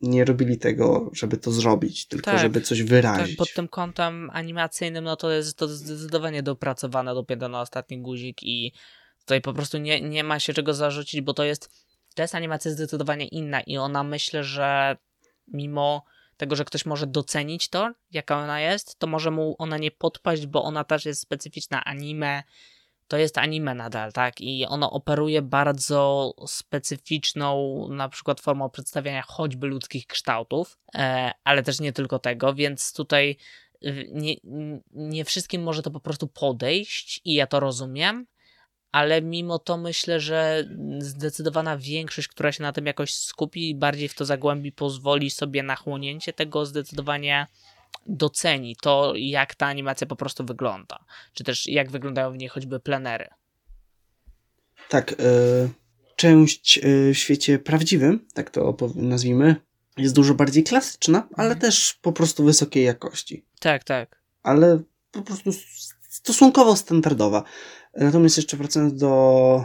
Nie robili tego, żeby to zrobić, tylko tak, żeby coś wyrazić. Tak, pod tym kątem animacyjnym no to jest to zdecydowanie dopracowane dopiero na ostatni guzik i tutaj po prostu nie ma się czego zarzucić, bo to jest animacja zdecydowanie inna i ona, myślę, że mimo tego, że ktoś może docenić to, jaka ona jest, to może mu ona nie podpaść, bo ona też jest specyficzna. Anime to jest anime nadal, tak? I ono operuje bardzo specyficzną na przykład formą przedstawiania choćby ludzkich kształtów, ale też nie tylko tego, więc tutaj nie wszystkim może to po prostu podejść i ja to rozumiem, ale mimo to myślę, że zdecydowana większość, która się na tym jakoś skupi i bardziej w to zagłębi, pozwoli sobie na chłonięcie tego, zdecydowanie doceni to, jak ta animacja po prostu wygląda, czy też jak wyglądają w niej choćby plenery. Tak, część w świecie prawdziwym, tak to nazwijmy, jest dużo bardziej klasyczna, ale też po prostu wysokiej jakości. Tak, tak. Ale po prostu stosunkowo standardowa. Natomiast jeszcze wracając do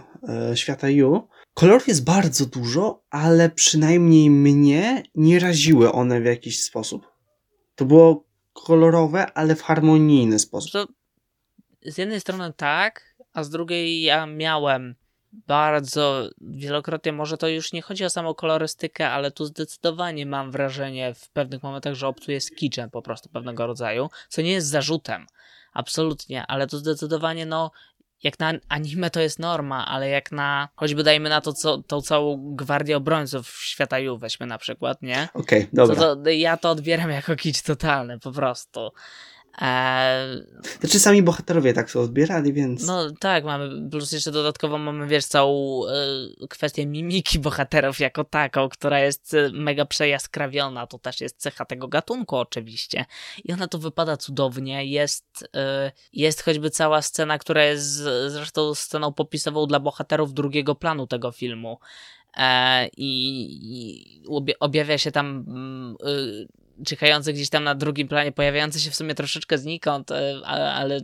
świata Yu, kolorów jest bardzo dużo, ale przynajmniej mnie nie raziły one w jakiś sposób. To było kolorowe, ale w harmonijny sposób. To z jednej strony tak, a z drugiej ja miałem bardzo wielokrotnie, może to już nie chodzi o samą kolorystykę, ale tu zdecydowanie mam wrażenie w pewnych momentach, że obcuję z kiczem po prostu pewnego rodzaju, co nie jest zarzutem, absolutnie, ale to zdecydowanie no, jak na anime to jest norma, ale jak na, choćby dajmy na to, tą całą gwardię obrońców świata Yu weźmy na przykład, nie? Okej, dobra. Ja to odbieram jako kicz totalny, po prostu. Znaczy sami bohaterowie tak to odbierali, więc... No tak, mamy, plus jeszcze dodatkowo mamy, wiesz, całą kwestię mimiki bohaterów jako taką, która jest mega przejaskrawiona, to też jest cecha tego gatunku oczywiście i ona tu wypada cudownie, jest choćby cała scena, która jest zresztą sceną popisową dla bohaterów drugiego planu tego filmu i objawia się tam... czekający gdzieś tam na drugim planie, pojawiający się w sumie troszeczkę znikąd, ale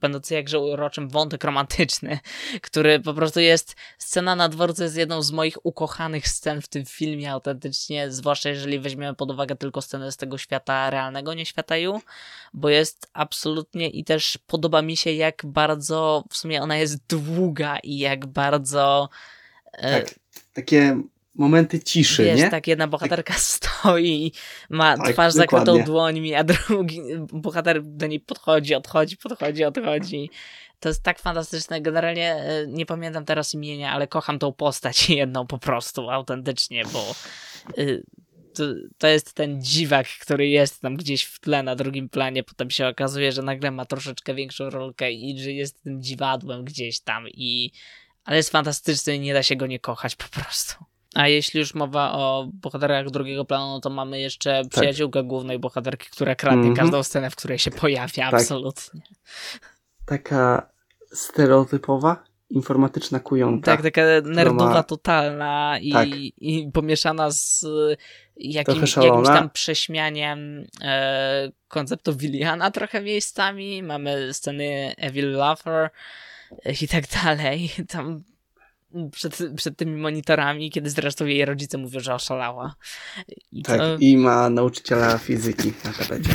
będący jakże uroczym wątek romantyczny, który po prostu jest, scena na dworcu jest jedną z moich ukochanych scen w tym filmie autentycznie, zwłaszcza jeżeli weźmiemy pod uwagę tylko scenę z tego świata realnego, nie świata Yu, bo jest absolutnie i też podoba mi się, jak bardzo w sumie ona jest długa i jak bardzo... Tak, takie... momenty ciszy, wiesz, nie? Wiesz, tak jedna bohaterka tak stoi, ma tak, twarz zakrytą dłońmi, a drugi bohater do niej podchodzi. To jest tak fantastyczne. Generalnie nie pamiętam teraz imienia, ale kocham tą postać jedną po prostu, autentycznie, bo to jest ten dziwak, który jest tam gdzieś w tle, na drugim planie, potem się okazuje, że nagle ma troszeczkę większą rolkę i że jest tym dziwadłem gdzieś tam, ale jest fantastyczny i nie da się go nie kochać po prostu. A jeśli już mowa o bohaterach drugiego planu, no to mamy jeszcze przyjaciółkę głównej bohaterki, która kradnie każdą scenę, w której się pojawia, absolutnie. Taka stereotypowa, informatyczna kujonka. Tak, taka nerdowa totalna i pomieszana z jakimś tam prześmianiem konceptu Williana trochę miejscami. Mamy sceny Evil Lover i tak dalej. Tam... Przed tymi monitorami, kiedy zresztą jej rodzice mówią, że oszalała. I ma nauczyciela fizyki na tapecie.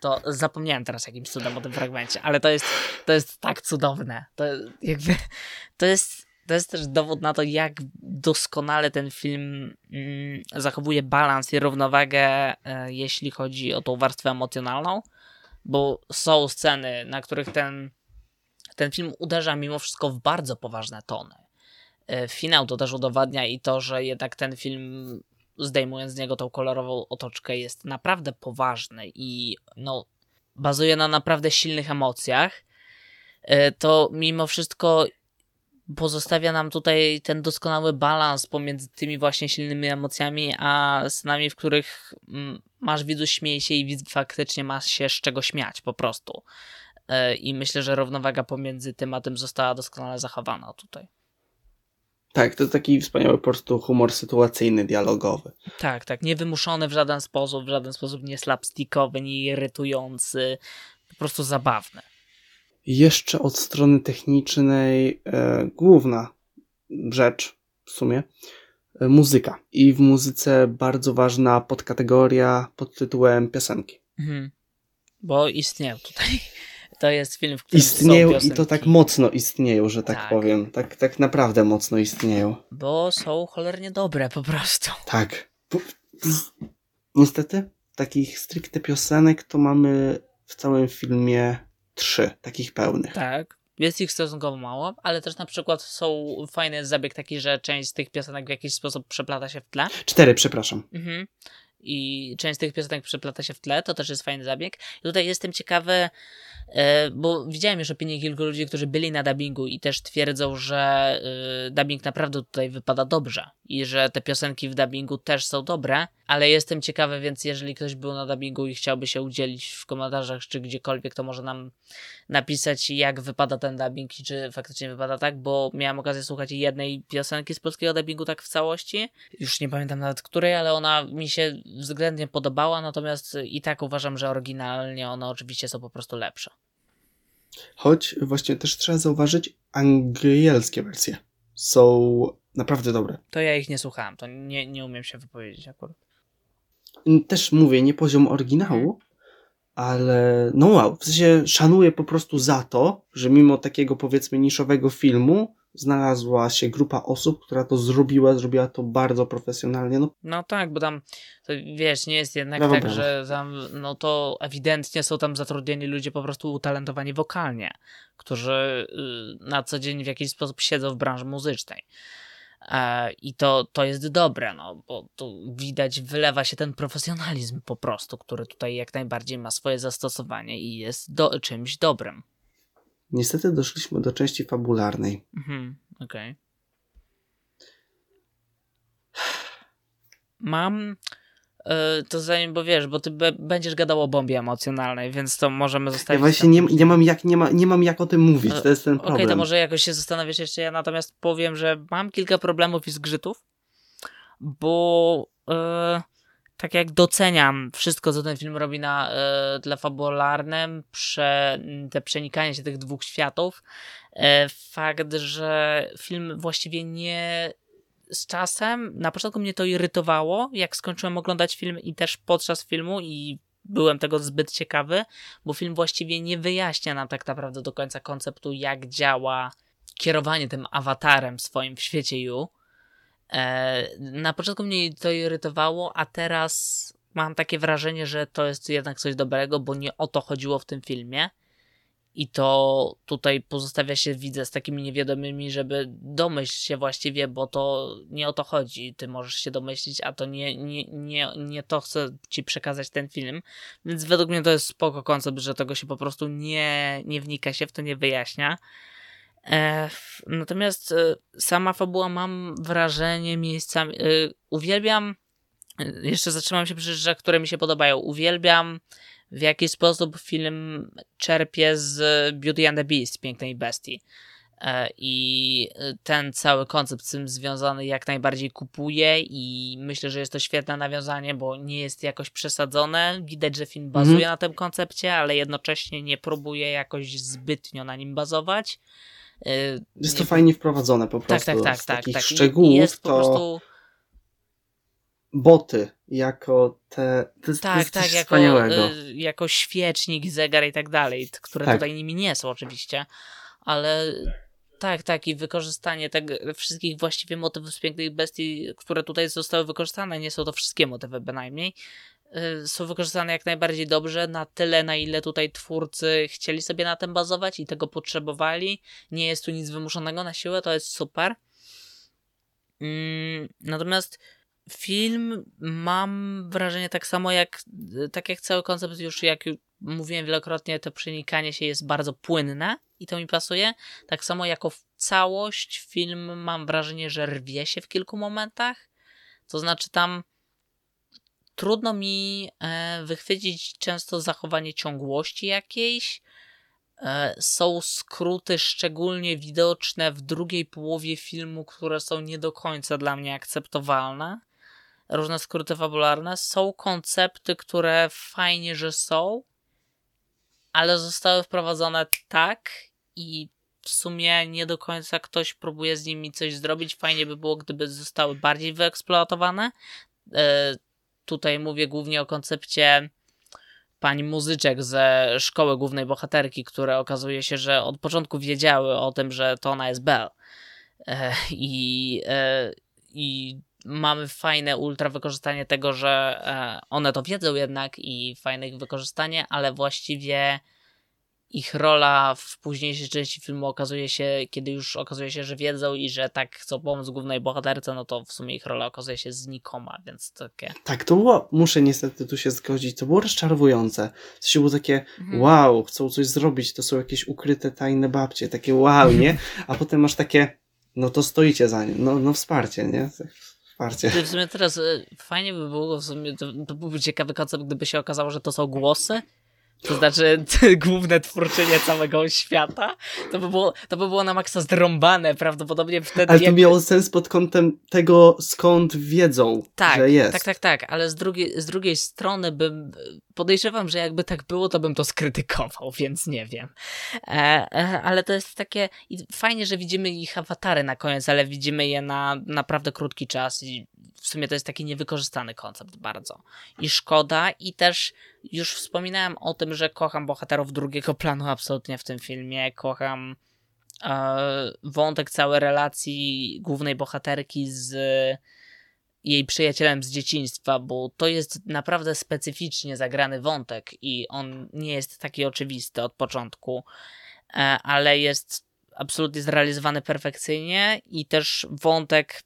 To zapomniałem teraz jakimś cudem o tym fragmencie, ale to jest tak cudowne. To jest też dowód na to, jak doskonale ten film zachowuje balans i równowagę, jeśli chodzi o tą warstwę emocjonalną, bo są sceny, na których ten film uderza mimo wszystko w bardzo poważne tony. Finał to też udowadnia i to, że jednak ten film, zdejmując z niego tą kolorową otoczkę, jest naprawdę poważny i no, bazuje na naprawdę silnych emocjach, to mimo wszystko pozostawia nam tutaj ten doskonały balans pomiędzy tymi właśnie silnymi emocjami, a scenami, w których widzu śmieje się i widz faktycznie ma się z czego śmiać po prostu. I myślę, że równowaga pomiędzy tym a tym została doskonale zachowana tutaj. Tak, to taki wspaniały po prostu humor sytuacyjny, dialogowy. Tak, tak, niewymuszony w żaden sposób nie slapstickowy, nie irytujący, po prostu zabawny. Jeszcze od strony technicznej główna rzecz w sumie, muzyka. I w muzyce bardzo ważna podkategoria pod tytułem piosenki. Mhm. Bo istnieją tutaj. To jest film, w którym istnieją są piosenki. I to tak mocno istnieją, że tak powiem. Tak naprawdę mocno istnieją. Bo są cholernie dobre po prostu. Tak. Niestety takich stricte piosenek to mamy w całym filmie 3 takich pełnych. Tak. Jest ich stosunkowo mało, ale też na przykład są fajny zabieg taki, że część z tych piosenek w jakiś sposób przeplata się w tle. 4, przepraszam. Mhm. I część z tych piosenek przeplata się w tle, to też jest fajny zabieg. I tutaj jestem ciekawy, bo widziałem już opinię kilku ludzi, którzy byli na dubbingu i też twierdzą, że dubbing naprawdę tutaj wypada dobrze i że te piosenki w dubbingu też są dobre, ale jestem ciekawy, więc jeżeli ktoś był na dubbingu i chciałby się udzielić w komentarzach czy gdziekolwiek, to może nam napisać, jak wypada ten dubbing i czy faktycznie wypada tak, bo miałem okazję słuchać jednej piosenki z polskiego dubbingu tak w całości, już nie pamiętam nawet której, ale ona mi się względnie podobała, natomiast i tak uważam, że oryginalnie one oczywiście są po prostu lepsze. Choć właśnie też trzeba zauważyć, angielskie wersje są naprawdę dobre. To ja ich nie słuchałem, to nie umiem się wypowiedzieć akurat. Też mówię, nie poziom oryginału, ale no wow, w sensie szanuję po prostu za to, że mimo takiego powiedzmy niszowego filmu znalazła się grupa osób, która to zrobiła to bardzo profesjonalnie. No tak, bo tam, to wiesz, nie jest jednak tak, że tam, no to ewidentnie są tam zatrudnieni ludzie po prostu utalentowani wokalnie, którzy na co dzień w jakiś sposób siedzą w branży muzycznej. I to jest dobre, no bo tu widać, wylewa się ten profesjonalizm po prostu, który tutaj jak najbardziej ma swoje zastosowanie i jest czymś dobrym. Niestety doszliśmy do części fabularnej. Okej. Mam to zanim, bo wiesz, bo ty będziesz gadał o bombie emocjonalnej, więc to możemy zostawić. Ja właśnie nie mam jak o tym mówić, to jest ten problem. Okej, to może jakoś się zastanawiasz jeszcze, ja natomiast powiem, że mam kilka problemów i zgrzytów, bo tak jak doceniam wszystko, co ten film robi na tle fabularnym, te przenikanie się tych dwóch światów, fakt, że film właściwie nie... Z czasem, na początku mnie to irytowało, jak skończyłem oglądać film i też podczas filmu i byłem tego zbyt ciekawy, bo film właściwie nie wyjaśnia nam tak naprawdę do końca konceptu, jak działa kierowanie tym awatarem swoim w świecie Ju. Na początku mnie to irytowało, a teraz mam takie wrażenie, że to jest jednak coś dobrego, bo nie o to chodziło w tym filmie i to tutaj pozostawia się, widzę, z takimi niewiadomymi, żeby domyśl się właściwie, bo to nie o to chodzi, ty możesz się domyślić, a to nie to chce ci przekazać ten film, więc według mnie to jest spoko koncept, że tego się po prostu nie wnika się w to, nie wyjaśnia. Natomiast sama fabuła, mam wrażenie miejscami, uwielbiam, jeszcze zatrzymam się przy rzeczach, które mi się podobają, uwielbiam w jaki sposób film czerpie z Beauty and the Beast, Pięknej Bestii, i ten cały koncept z tym związany jak najbardziej kupuje i myślę, że jest to świetne nawiązanie, bo nie jest jakoś przesadzone, widać, że film bazuje na tym koncepcie, ale jednocześnie nie próbuje jakoś zbytnio na nim bazować. Jest to fajnie wprowadzone po prostu. Tak. Szczegółów jest to... po prostu... Boty jako te... To jest coś wspaniałego. Jako świecznik, zegar i tak dalej, które tutaj nimi nie są oczywiście, ale i wykorzystanie wszystkich właściwie motywów z Pięknej Bestii, które tutaj zostały wykorzystane, nie są to wszystkie motywy bynajmniej, są wykorzystane jak najbardziej dobrze, na tyle, na ile tutaj twórcy chcieli sobie na tym bazować i tego potrzebowali. Nie jest tu nic wymuszonego na siłę, to jest super. Natomiast film, mam wrażenie, tak samo jak cały koncept, już jak mówiłem wielokrotnie, to przenikanie się jest bardzo płynne i to mi pasuje. Tak samo jako całość, film, mam wrażenie, że rwie się w kilku momentach. To znaczy tam trudno mi wychwycić często zachowanie ciągłości jakiejś. Są skróty szczególnie widoczne w drugiej połowie filmu, które są nie do końca dla mnie akceptowalne. Różne skróty fabularne, są koncepty, które fajnie, że są, ale zostały wprowadzone tak i w sumie nie do końca ktoś próbuje z nimi coś zrobić. Fajnie by było, gdyby zostały bardziej wyeksploatowane. Tutaj mówię głównie o koncepcie pani muzyczek ze szkoły głównej bohaterki, które okazuje się, że od początku wiedziały o tym, że to ona jest Belle. I mamy fajne ultra wykorzystanie tego, że one to wiedzą jednak i fajne ich wykorzystanie, ale właściwie ich rola w późniejszej części filmu okazuje się, kiedy już okazuje się, że wiedzą i że tak chcą pomóc głównej bohaterce, no to w sumie ich rola okazuje się znikoma, więc takie... Tak, to było, muszę niestety tu się zgodzić, to było rozczarowujące. To było takie, wow, chcą coś zrobić, to są jakieś ukryte, tajne babcie, takie wow, nie? A potem masz takie, no to stoicie za nim, no wsparcie, nie? Wsparcie. W sumie teraz fajnie by było, w sumie to byłby ciekawy koncept, gdyby się okazało, że to są głosy, to znaczy główne twórczynie całego świata, to by było na maksa zrąbane prawdopodobnie wtedy. Ale to miało sens pod kątem tego, skąd wiedzą, tak, że jest. Tak, ale z drugiej strony bym, podejrzewam, że jakby tak było, to bym to skrytykował, więc nie wiem. Ale to jest takie, fajnie, że widzimy ich awatary na koniec, ale widzimy je na naprawdę krótki czas i w sumie to jest taki niewykorzystany koncept bardzo. I szkoda, i też już wspominałem o tym, że kocham bohaterów drugiego planu absolutnie w tym filmie. Kocham wątek całej relacji głównej bohaterki z jej przyjacielem z dzieciństwa, bo to jest naprawdę specyficznie zagrany wątek i on nie jest taki oczywisty od początku, ale jest absolutnie zrealizowany perfekcyjnie i też wątek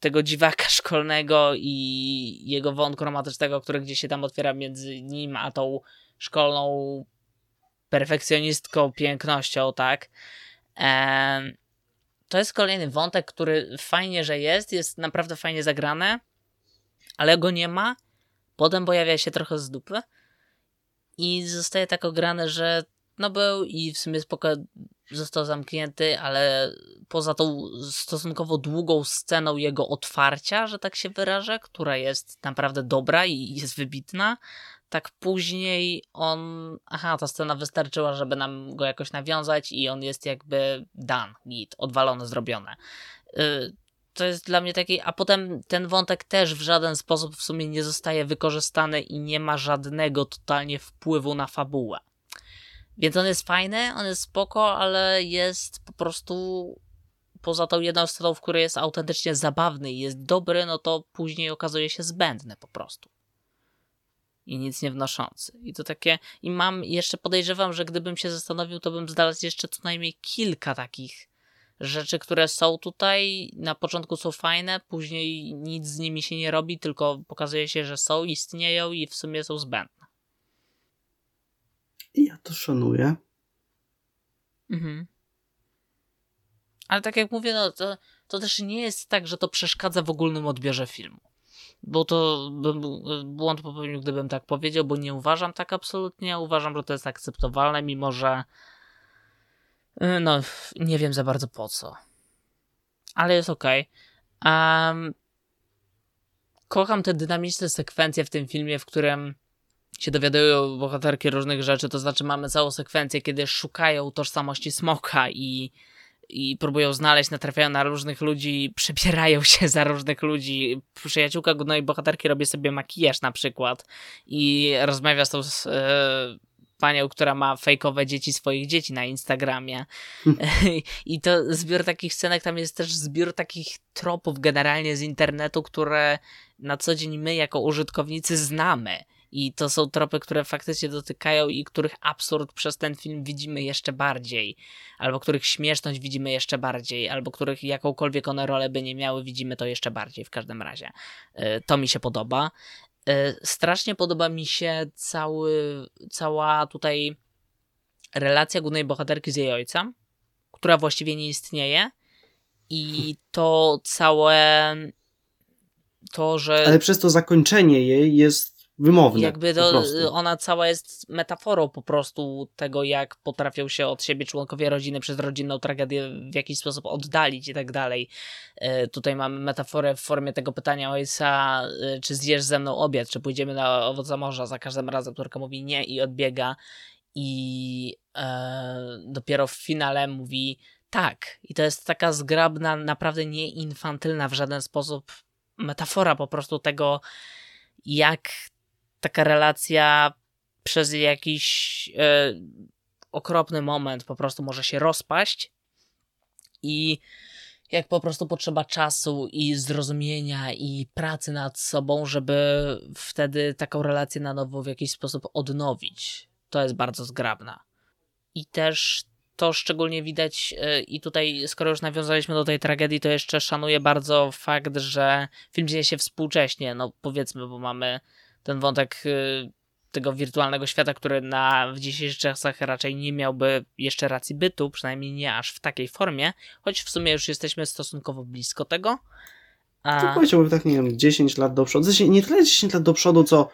tego dziwaka szkolnego i jego wątku romantycznego, który gdzieś się tam otwiera między nim a tą szkolną perfekcjonistką pięknością, tak? To jest kolejny wątek, który fajnie, że jest naprawdę fajnie zagrane, ale go nie ma, potem pojawia się trochę z dupy i zostaje tak ograne, że no był i w sumie został zamknięty, ale poza tą stosunkowo długą sceną jego otwarcia, że tak się wyrażę, która jest naprawdę dobra i jest wybitna, tak później on... ta scena wystarczyła, żeby nam go jakoś nawiązać i on jest jakby git, odwalone, zrobione. To jest dla mnie taki... A potem ten wątek też w żaden sposób w sumie nie zostaje wykorzystany i nie ma żadnego totalnie wpływu na fabułę. Więc on jest fajny, on jest spoko, ale jest po prostu poza tą jedną stroną, w której jest autentycznie zabawny i jest dobry, no to później okazuje się zbędny po prostu. I nic nie wnoszący. I to takie... I mam jeszcze, podejrzewam, że gdybym się zastanowił, to bym znalazł jeszcze co najmniej kilka takich rzeczy, które są tutaj. Na początku są fajne, później nic z nimi się nie robi, tylko pokazuje się, że są, istnieją i w sumie są zbędne. I ja to szanuję. Mhm. Ale tak jak mówię, no to też nie jest tak, że to przeszkadza w ogólnym odbiorze filmu. Bo to bym błąd popełnił, gdybym tak powiedział, bo nie uważam tak absolutnie. Uważam, że to jest akceptowalne, mimo że no, nie wiem za bardzo po co. Ale jest okej. Kocham te dynamiczne sekwencje w tym filmie, w którym się dowiadują bohaterki różnych rzeczy, to znaczy mamy całą sekwencję, kiedy szukają tożsamości smoka i próbują znaleźć, natrafiają na różnych ludzi, przebierają się za różnych ludzi. Przyjaciółka głównej bohaterki robi sobie makijaż na przykład i rozmawia z tą panią, która ma fejkowe dzieci swoich dzieci na Instagramie. I to zbiór takich scenek, tam jest też zbiór takich tropów generalnie z internetu, które na co dzień my jako użytkownicy znamy. I to są tropy, które faktycznie dotykają i których absurd przez ten film widzimy jeszcze bardziej. Albo których śmieszność widzimy jeszcze bardziej. Albo których jakąkolwiek one rolę by nie miały, widzimy to jeszcze bardziej w każdym razie. To mi się podoba. Strasznie podoba mi się cała tutaj relacja głównej bohaterki z jej ojcem, która właściwie nie istnieje. I to całe... to, że... Ale przez to zakończenie jej jest wymowne. Jakby to, ona cała jest metaforą po prostu tego, jak potrafią się od siebie członkowie rodziny przez rodzinną tragedię w jakiś sposób oddalić i tak dalej. Tutaj mamy metaforę w formie tego pytania ojca, czy zjesz ze mną obiad, czy pójdziemy na owoce morza za każdym razem, która mówi nie i odbiega. i dopiero w finale mówi tak. I to jest taka zgrabna, naprawdę nie infantylna w żaden sposób metafora po prostu tego, jak taka relacja przez jakiś okropny moment po prostu może się rozpaść i jak po prostu potrzeba czasu i zrozumienia i pracy nad sobą, żeby wtedy taką relację na nowo w jakiś sposób odnowić. To jest bardzo zgrabna. I też to szczególnie widać i tutaj, skoro już nawiązaliśmy do tej tragedii, to jeszcze szanuję bardzo fakt, że film dzieje się współcześnie, no powiedzmy, bo mamy ten wątek tego wirtualnego świata, który w dzisiejszych czasach raczej nie miałby jeszcze racji bytu, przynajmniej nie aż w takiej formie, choć w sumie już jesteśmy stosunkowo blisko tego. To powiedziałbym tak, nie wiem, 10 lat do przodu. Nie tyle 10 lat do przodu, co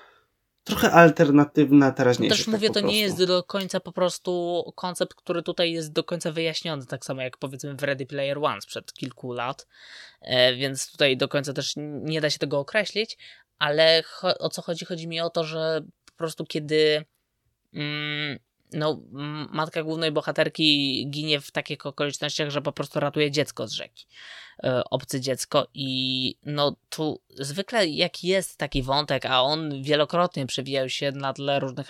trochę alternatywna teraźniejszość. Też mówię, tak to nie jest do końca po prostu koncept, który tutaj jest do końca wyjaśniony, tak samo jak powiedzmy w Ready Player One sprzed kilku lat, więc tutaj do końca też nie da się tego określić, ale o co chodzi? Chodzi mi o to, że po prostu kiedy matka głównej bohaterki ginie w takich okolicznościach, że po prostu ratuje dziecko z rzeki, obce dziecko i no tu zwykle jak jest taki wątek, a on wielokrotnie przewijał się na tle różnych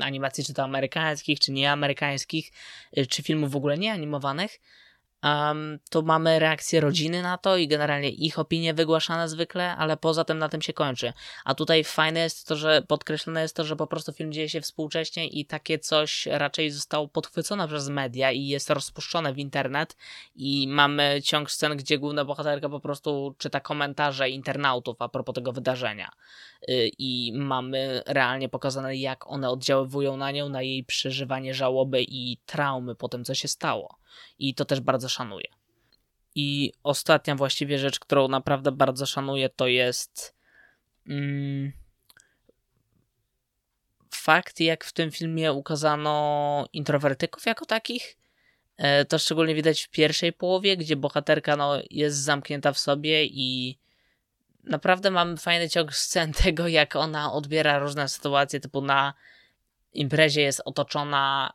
animacji, czy to amerykańskich, czy nieamerykańskich, czy filmów w ogóle nieanimowanych, to mamy reakcję rodziny na to i generalnie ich opinie wygłaszane zwykle, ale poza tym na tym się kończy. A tutaj fajne jest to, że podkreślone jest to, że po prostu film dzieje się współcześnie i takie coś raczej zostało podchwycone przez media i jest rozpuszczone w internet i mamy ciąg scen, gdzie główna bohaterka po prostu czyta komentarze internautów a propos tego wydarzenia i mamy realnie pokazane, jak one oddziaływują na nią, na jej przeżywanie żałoby i traumy po tym, co się stało. I to też bardzo szanuję. I ostatnia właściwie rzecz, którą naprawdę bardzo szanuję, to jest fakt, jak w tym filmie ukazano introwertyków jako takich. To szczególnie widać w pierwszej połowie, gdzie bohaterka jest zamknięta w sobie i naprawdę mamy fajny ciąg scen tego, jak ona odbiera różne sytuacje, typu na imprezie jest otoczona.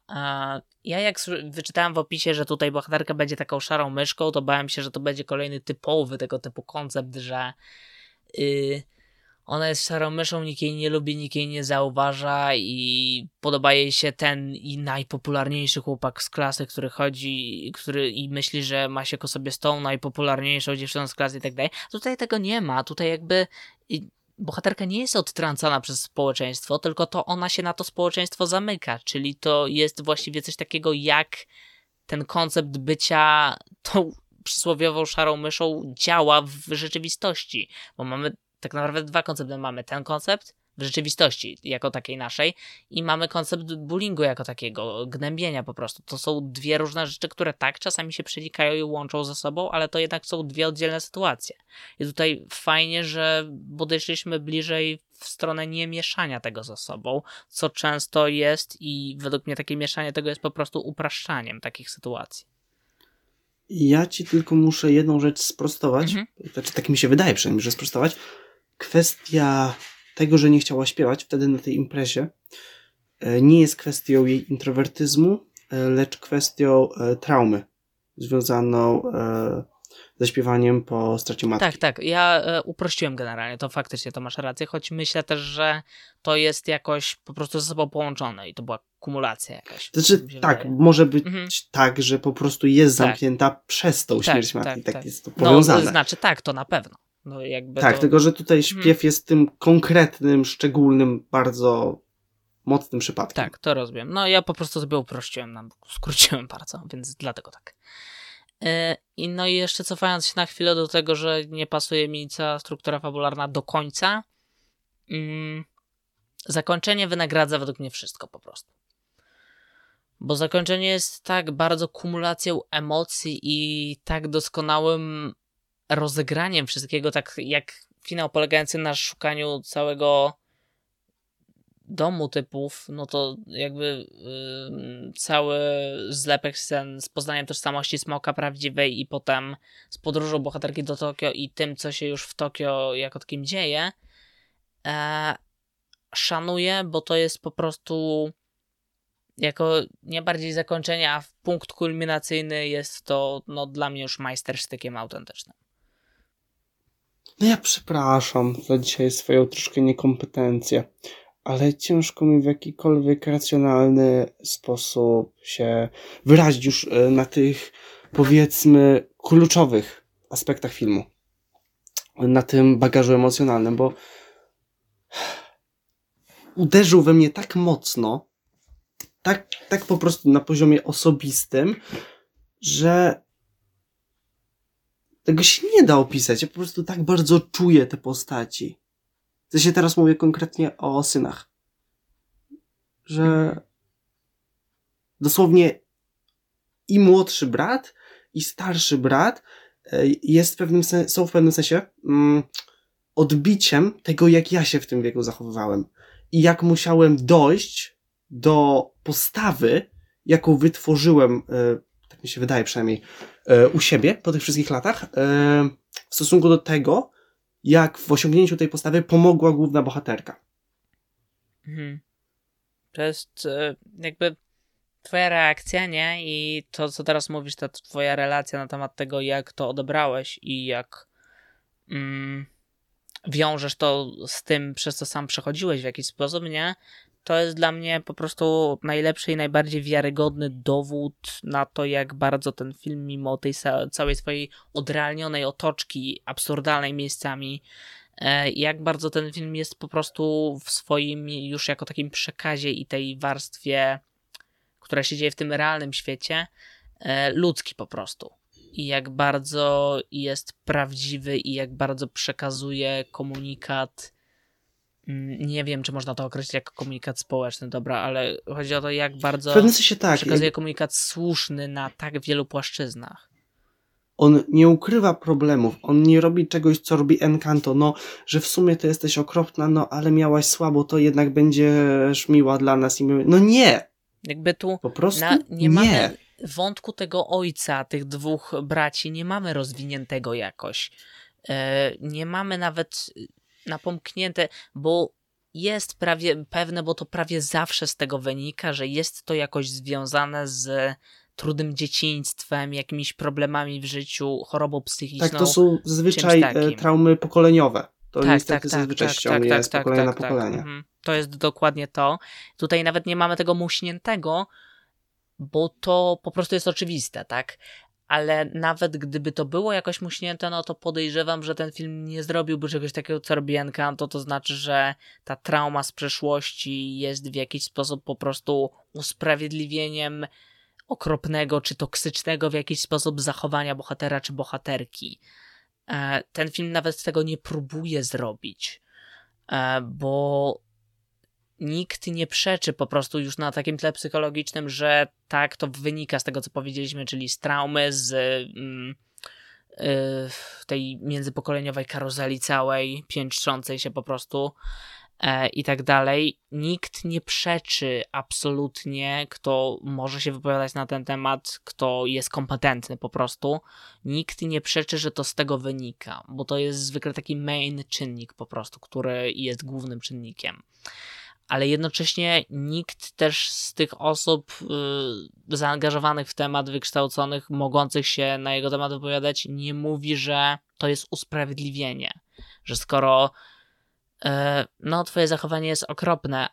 Ja jak wyczytałem w opisie, że tutaj bohaterka będzie taką szarą myszką, to bałem się, że to będzie kolejny typowy tego typu koncept, że ona jest szarą myszą, nikt jej nie lubi, nikt jej nie zauważa i podoba jej się ten i najpopularniejszy chłopak z klasy, który chodzi i myśli, że ma się ko sobie z tą najpopularniejszą dziewczyną z klasy i tak dalej. Tutaj tego nie ma, tutaj jakby bohaterka nie jest odtrącana przez społeczeństwo, tylko to ona się na to społeczeństwo zamyka, czyli to jest właściwie coś takiego jak ten koncept bycia tą przysłowiową szarą myszą działa w rzeczywistości, bo mamy tak naprawdę dwa koncepty, mamy ten koncept w rzeczywistości jako takiej naszej i mamy koncept bullyingu jako takiego, gnębienia po prostu. To są dwie różne rzeczy, które tak czasami się przenikają i łączą ze sobą, ale to jednak są dwie oddzielne sytuacje. I tutaj fajnie, że podeszliśmy bliżej w stronę nie mieszania tego ze sobą, co często jest i według mnie takie mieszanie tego jest po prostu upraszczaniem takich sytuacji. Ja ci tylko muszę jedną rzecz sprostować, znaczy tak mi się wydaje przynajmniej, że sprostować. Kwestia tego, że nie chciała śpiewać wtedy na tej imprezie, nie jest kwestią jej introwertyzmu, lecz kwestią traumy związaną ze śpiewaniem po stracie matki. Tak, ja uprościłem generalnie, to faktycznie to masz rację, choć myślę też, że to jest jakoś po prostu ze sobą połączone i to była kumulacja jakaś. Znaczy tak, wydaje. Może być tak, że po prostu jest zamknięta przez tą śmierć matki, tak jest to powiązane. No to znaczy tak, to na pewno. No jakby tak, to tylko że tutaj śpiew jest tym konkretnym, szczególnym, bardzo mocnym przypadkiem. Tak, to rozumiem. No ja po prostu sobie uprościłem, skróciłem bardzo, więc dlatego tak. No i jeszcze cofając się na chwilę do tego, że nie pasuje mi cała struktura fabularna do końca, zakończenie wynagradza według mnie wszystko po prostu. Bo zakończenie jest tak bardzo kumulacją emocji i tak doskonałym rozegraniem wszystkiego, tak jak finał polegający na szukaniu całego domu typów, no to jakby cały zlepek scen z poznaniem tożsamości smoka prawdziwej i potem z podróżą bohaterki do Tokio i tym, co się już w Tokio jako takim dzieje, szanuję, bo to jest po prostu jako nie bardziej zakończenie, a punkt kulminacyjny jest to dla mnie już majstersztykiem autentycznym. No ja przepraszam za dzisiaj swoją troszkę niekompetencję, ale ciężko mi w jakikolwiek racjonalny sposób się wyrazić już na tych, powiedzmy, kluczowych aspektach filmu. Na tym bagażu emocjonalnym, bo uderzył we mnie tak mocno, tak po prostu na poziomie osobistym, że tego się nie da opisać. Ja po prostu tak bardzo czuję te postaci. To się teraz mówię konkretnie o synach. Że dosłownie i młodszy brat, i starszy brat są w pewnym sensie odbiciem tego, jak ja się w tym wieku zachowywałem. I jak musiałem dojść do postawy, jaką wytworzyłem, tak mi się wydaje przynajmniej, u siebie po tych wszystkich latach, w stosunku do tego, jak w osiągnięciu tej postawy pomogła główna bohaterka. To jest jakby twoja reakcja, nie? I to, co teraz mówisz, ta twoja relacja na temat tego, jak to odebrałeś i jak wiążesz to z tym, przez co sam przechodziłeś w jakiś sposób, nie? To jest dla mnie po prostu najlepszy i najbardziej wiarygodny dowód na to, jak bardzo ten film, mimo tej całej swojej odrealnionej otoczki, absurdalnej miejscami, jak bardzo ten film jest po prostu w swoim już jako takim przekazie i tej warstwie, która się dzieje w tym realnym świecie, ludzki po prostu. I jak bardzo jest prawdziwy i jak bardzo przekazuje komunikat, nie wiem, czy można to określić jako komunikat społeczny, dobra, ale chodzi o to, jak bardzo przekazuje komunikat słuszny na tak wielu płaszczyznach. On nie ukrywa problemów, on nie robi czegoś, co robi Encanto, że w sumie to jesteś okropna, ale miałaś słabo, to jednak będziesz miła dla nas. No nie! Jakby tu po prostu nie mamy wątku tego ojca, tych dwóch braci, nie mamy rozwiniętego jakoś. Nie mamy nawet napomknięte, bo jest bo to prawie zawsze z tego wynika, że jest to jakoś związane z trudnym dzieciństwem, jakimiś problemami w życiu, chorobą psychiczną. Tak, to są zazwyczaj traumy pokoleniowe. To niestety zazwyczaj ściągnie z pokolenia na pokolenie. To jest dokładnie to. Tutaj nawet nie mamy tego muśniętego, bo to po prostu jest oczywiste, tak? Ale nawet gdyby to było jakoś muśnięte, to podejrzewam, że ten film nie zrobiłby czegoś takiego, co robi Encanto, to znaczy, że ta trauma z przeszłości jest w jakiś sposób po prostu usprawiedliwieniem okropnego czy toksycznego w jakiś sposób zachowania bohatera czy bohaterki. Ten film nawet tego nie próbuje zrobić, bo nikt nie przeczy po prostu już na takim tle psychologicznym, że tak, to wynika z tego, co powiedzieliśmy, czyli z traumy, z tej międzypokoleniowej karuzeli całej, piętrzącej się po prostu i tak dalej. Nikt nie przeczy absolutnie, kto może się wypowiadać na ten temat, kto jest kompetentny po prostu. Nikt nie przeczy, że to z tego wynika, bo to jest zwykle taki main czynnik po prostu, który jest głównym czynnikiem. Ale jednocześnie nikt też z tych osób zaangażowanych w temat, wykształconych, mogących się na jego temat wypowiadać, nie mówi, że to jest usprawiedliwienie, że skoro twoje zachowanie jest okropne,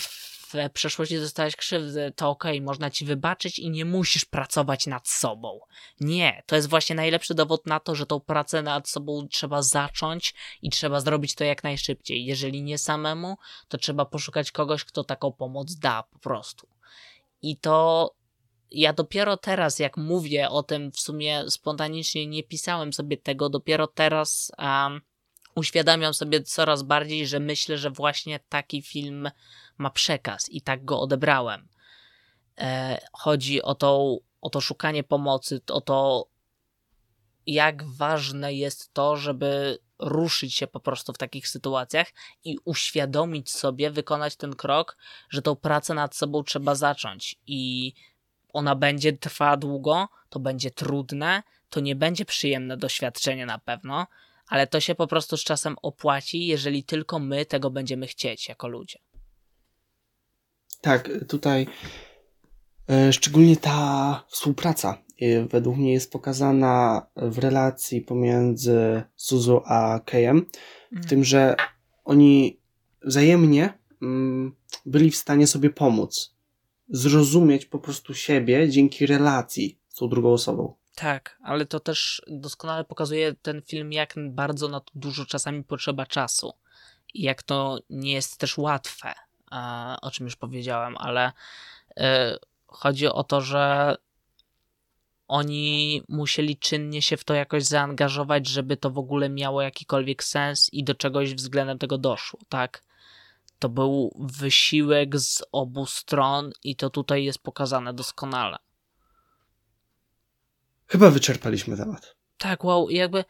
w przeszłości dostałeś krzywdy, to okej, można ci wybaczyć i nie musisz pracować nad sobą. Nie, to jest właśnie najlepszy dowód na to, że tą pracę nad sobą trzeba zacząć i trzeba zrobić to jak najszybciej. Jeżeli nie samemu, to trzeba poszukać kogoś, kto taką pomoc da po prostu. I to ja dopiero teraz, jak mówię o tym, w sumie spontanicznie nie pisałem sobie tego, dopiero teraz uświadamiam sobie coraz bardziej, że myślę, że właśnie taki film ma przekaz i tak go odebrałem. Chodzi o to szukanie pomocy, o to, jak ważne jest to, żeby ruszyć się po prostu w takich sytuacjach i uświadomić sobie, wykonać ten krok, że tą pracę nad sobą trzeba zacząć i ona będzie trwała długo, to będzie trudne, to nie będzie przyjemne doświadczenie na pewno, ale to się po prostu z czasem opłaci, jeżeli tylko my tego będziemy chcieć jako ludzie. Tak, tutaj szczególnie ta współpraca według mnie jest pokazana w relacji pomiędzy Suzu a Kejem, w tym, że oni wzajemnie byli w stanie sobie pomóc, zrozumieć po prostu siebie dzięki relacji z tą drugą osobą. Tak, ale to też doskonale pokazuje ten film, jak bardzo na to dużo czasami potrzeba czasu i jak to nie jest też łatwe, o czym już powiedziałem, ale chodzi o to, że oni musieli czynnie się w to jakoś zaangażować, żeby to w ogóle miało jakikolwiek sens i do czegoś względem tego doszło, tak? To był wysiłek z obu stron i to tutaj jest pokazane doskonale. Chyba wyczerpaliśmy temat. Tak, wow, jakby...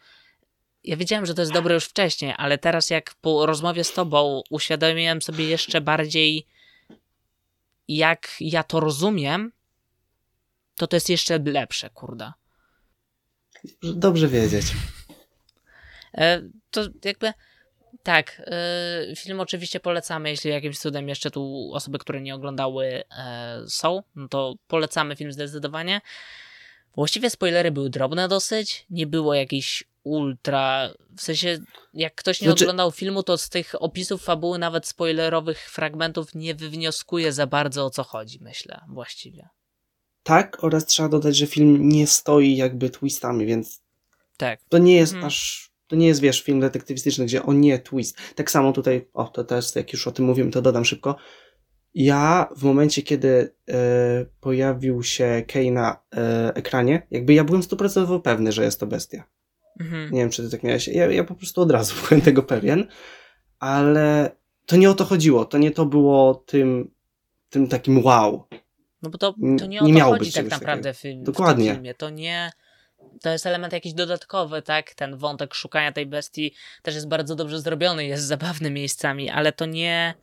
Ja wiedziałem, że to jest dobre już wcześniej, ale teraz jak po rozmowie z tobą uświadomiłem sobie jeszcze bardziej, jak ja to rozumiem, to jest jeszcze lepsze, kurde. Dobrze wiedzieć. To jakby... Tak, film oczywiście polecamy, jeśli jakimś cudem jeszcze tu osoby, które nie oglądały są, no to polecamy film zdecydowanie. Właściwie spoilery były drobne dosyć, nie było jakichś ultra, w sensie jak ktoś nie oglądał filmu, to z tych opisów fabuły, nawet spoilerowych fragmentów, nie wywnioskuje za bardzo o co chodzi, myślę, właściwie. Tak, oraz trzeba dodać, że film nie stoi jakby twistami, więc tak. To nie jest aż... To nie jest, wiesz, film detektywistyczny, gdzie o nie, twist. Tak samo tutaj, to też, jak już o tym mówimy, to dodam szybko. Ja w momencie, kiedy pojawił się Kay na ekranie, jakby ja byłem 100% pewny, że jest to bestia. Mhm. Nie wiem, czy ty tak miałeś. Ja po prostu od razu byłem tego pewien, ale to nie o to chodziło. To nie to było tym takim wow. No bo to nie o to chodzi tak naprawdę w filmie. To nie... To jest element jakiś dodatkowy, tak? Ten wątek szukania tej bestii też jest bardzo dobrze zrobiony, jest zabawny miejscami, ale to nie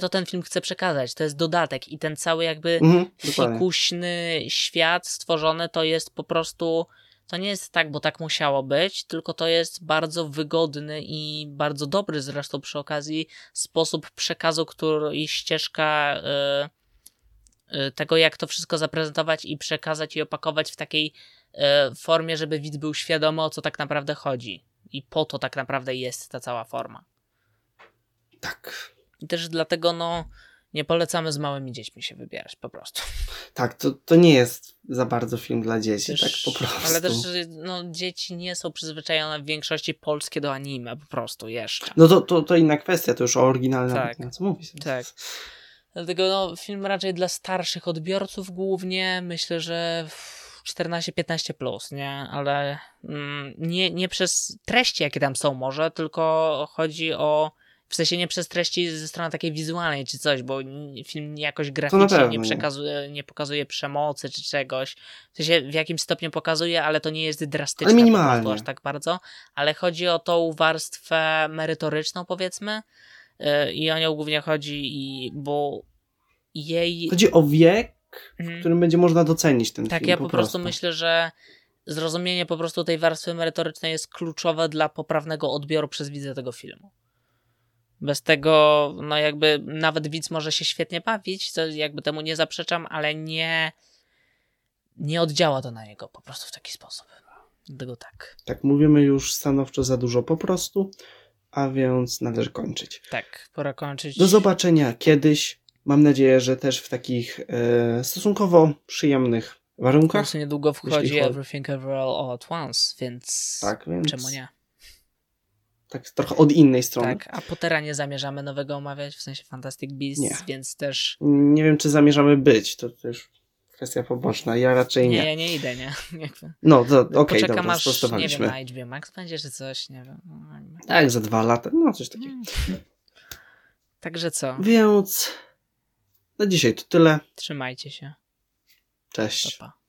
to ten film chce przekazać. To jest dodatek i ten cały jakby fikuśny świat stworzony to jest po prostu, to nie jest tak, bo tak musiało być, tylko to jest bardzo wygodny i bardzo dobry zresztą przy okazji sposób przekazu, który i ścieżka tego, jak to wszystko zaprezentować i przekazać i opakować w takiej formie, żeby widz był świadomy, o co tak naprawdę chodzi. I po to tak naprawdę jest ta cała forma. Tak. I też dlatego, nie polecamy z małymi dziećmi się wybierać, po prostu. Tak, to nie jest za bardzo film dla dzieci, też, tak po prostu. Ale też, dzieci nie są przyzwyczajone w większości polskie do anime, po prostu, jeszcze. No to inna kwestia, to już o oryginalnym, tak. Na co mówisz. Tak. Dlatego, film raczej dla starszych odbiorców głównie, myślę, że 14-15 plus, nie? Ale nie przez treści, jakie tam są może, tylko chodzi o, w sensie nie przez treści ze strony takiej wizualnej czy coś, bo film jakoś graficznie nie pokazuje przemocy czy czegoś. W sensie w jakimś stopniu pokazuje, ale to nie jest drastyczne. Ale minimalnie. Aż tak bardzo. Ale chodzi o tą warstwę merytoryczną, powiedzmy. I o nią głównie chodzi, bo jej... Chodzi o wiek, w którym będzie można docenić ten film. Tak, ja po prostu myślę, że zrozumienie po prostu tej warstwy merytorycznej jest kluczowe dla poprawnego odbioru przez widza tego filmu. Bez tego, jakby nawet widz może się świetnie bawić, to jakby temu nie zaprzeczam, ale nie oddziała to na niego po prostu w taki sposób. Dlatego tak. Tak, mówimy już stanowczo za dużo po prostu, a więc należy kończyć. Tak, pora kończyć. Do zobaczenia kiedyś. Mam nadzieję, że też w takich stosunkowo przyjemnych warunkach. Bardzo niedługo wchodzi Everything Everywhere All at Once, więc, tak, czemu nie? Tak trochę od innej strony. Tak, a Pottera nie zamierzamy nowego omawiać, w sensie Fantastic Beasts, więc też... Nie wiem, czy zamierzamy być, to też kwestia poboczna, ja raczej nie. Nie, ja nie idę, nie? Okej, dobra, stosowaliśmy. Nie wiem, na HBO Max będzie, czy coś, nie wiem. Tak, za 2 lata, coś takiego. Także co? Więc... Na dzisiaj to tyle. Trzymajcie się. Cześć. Pa, pa.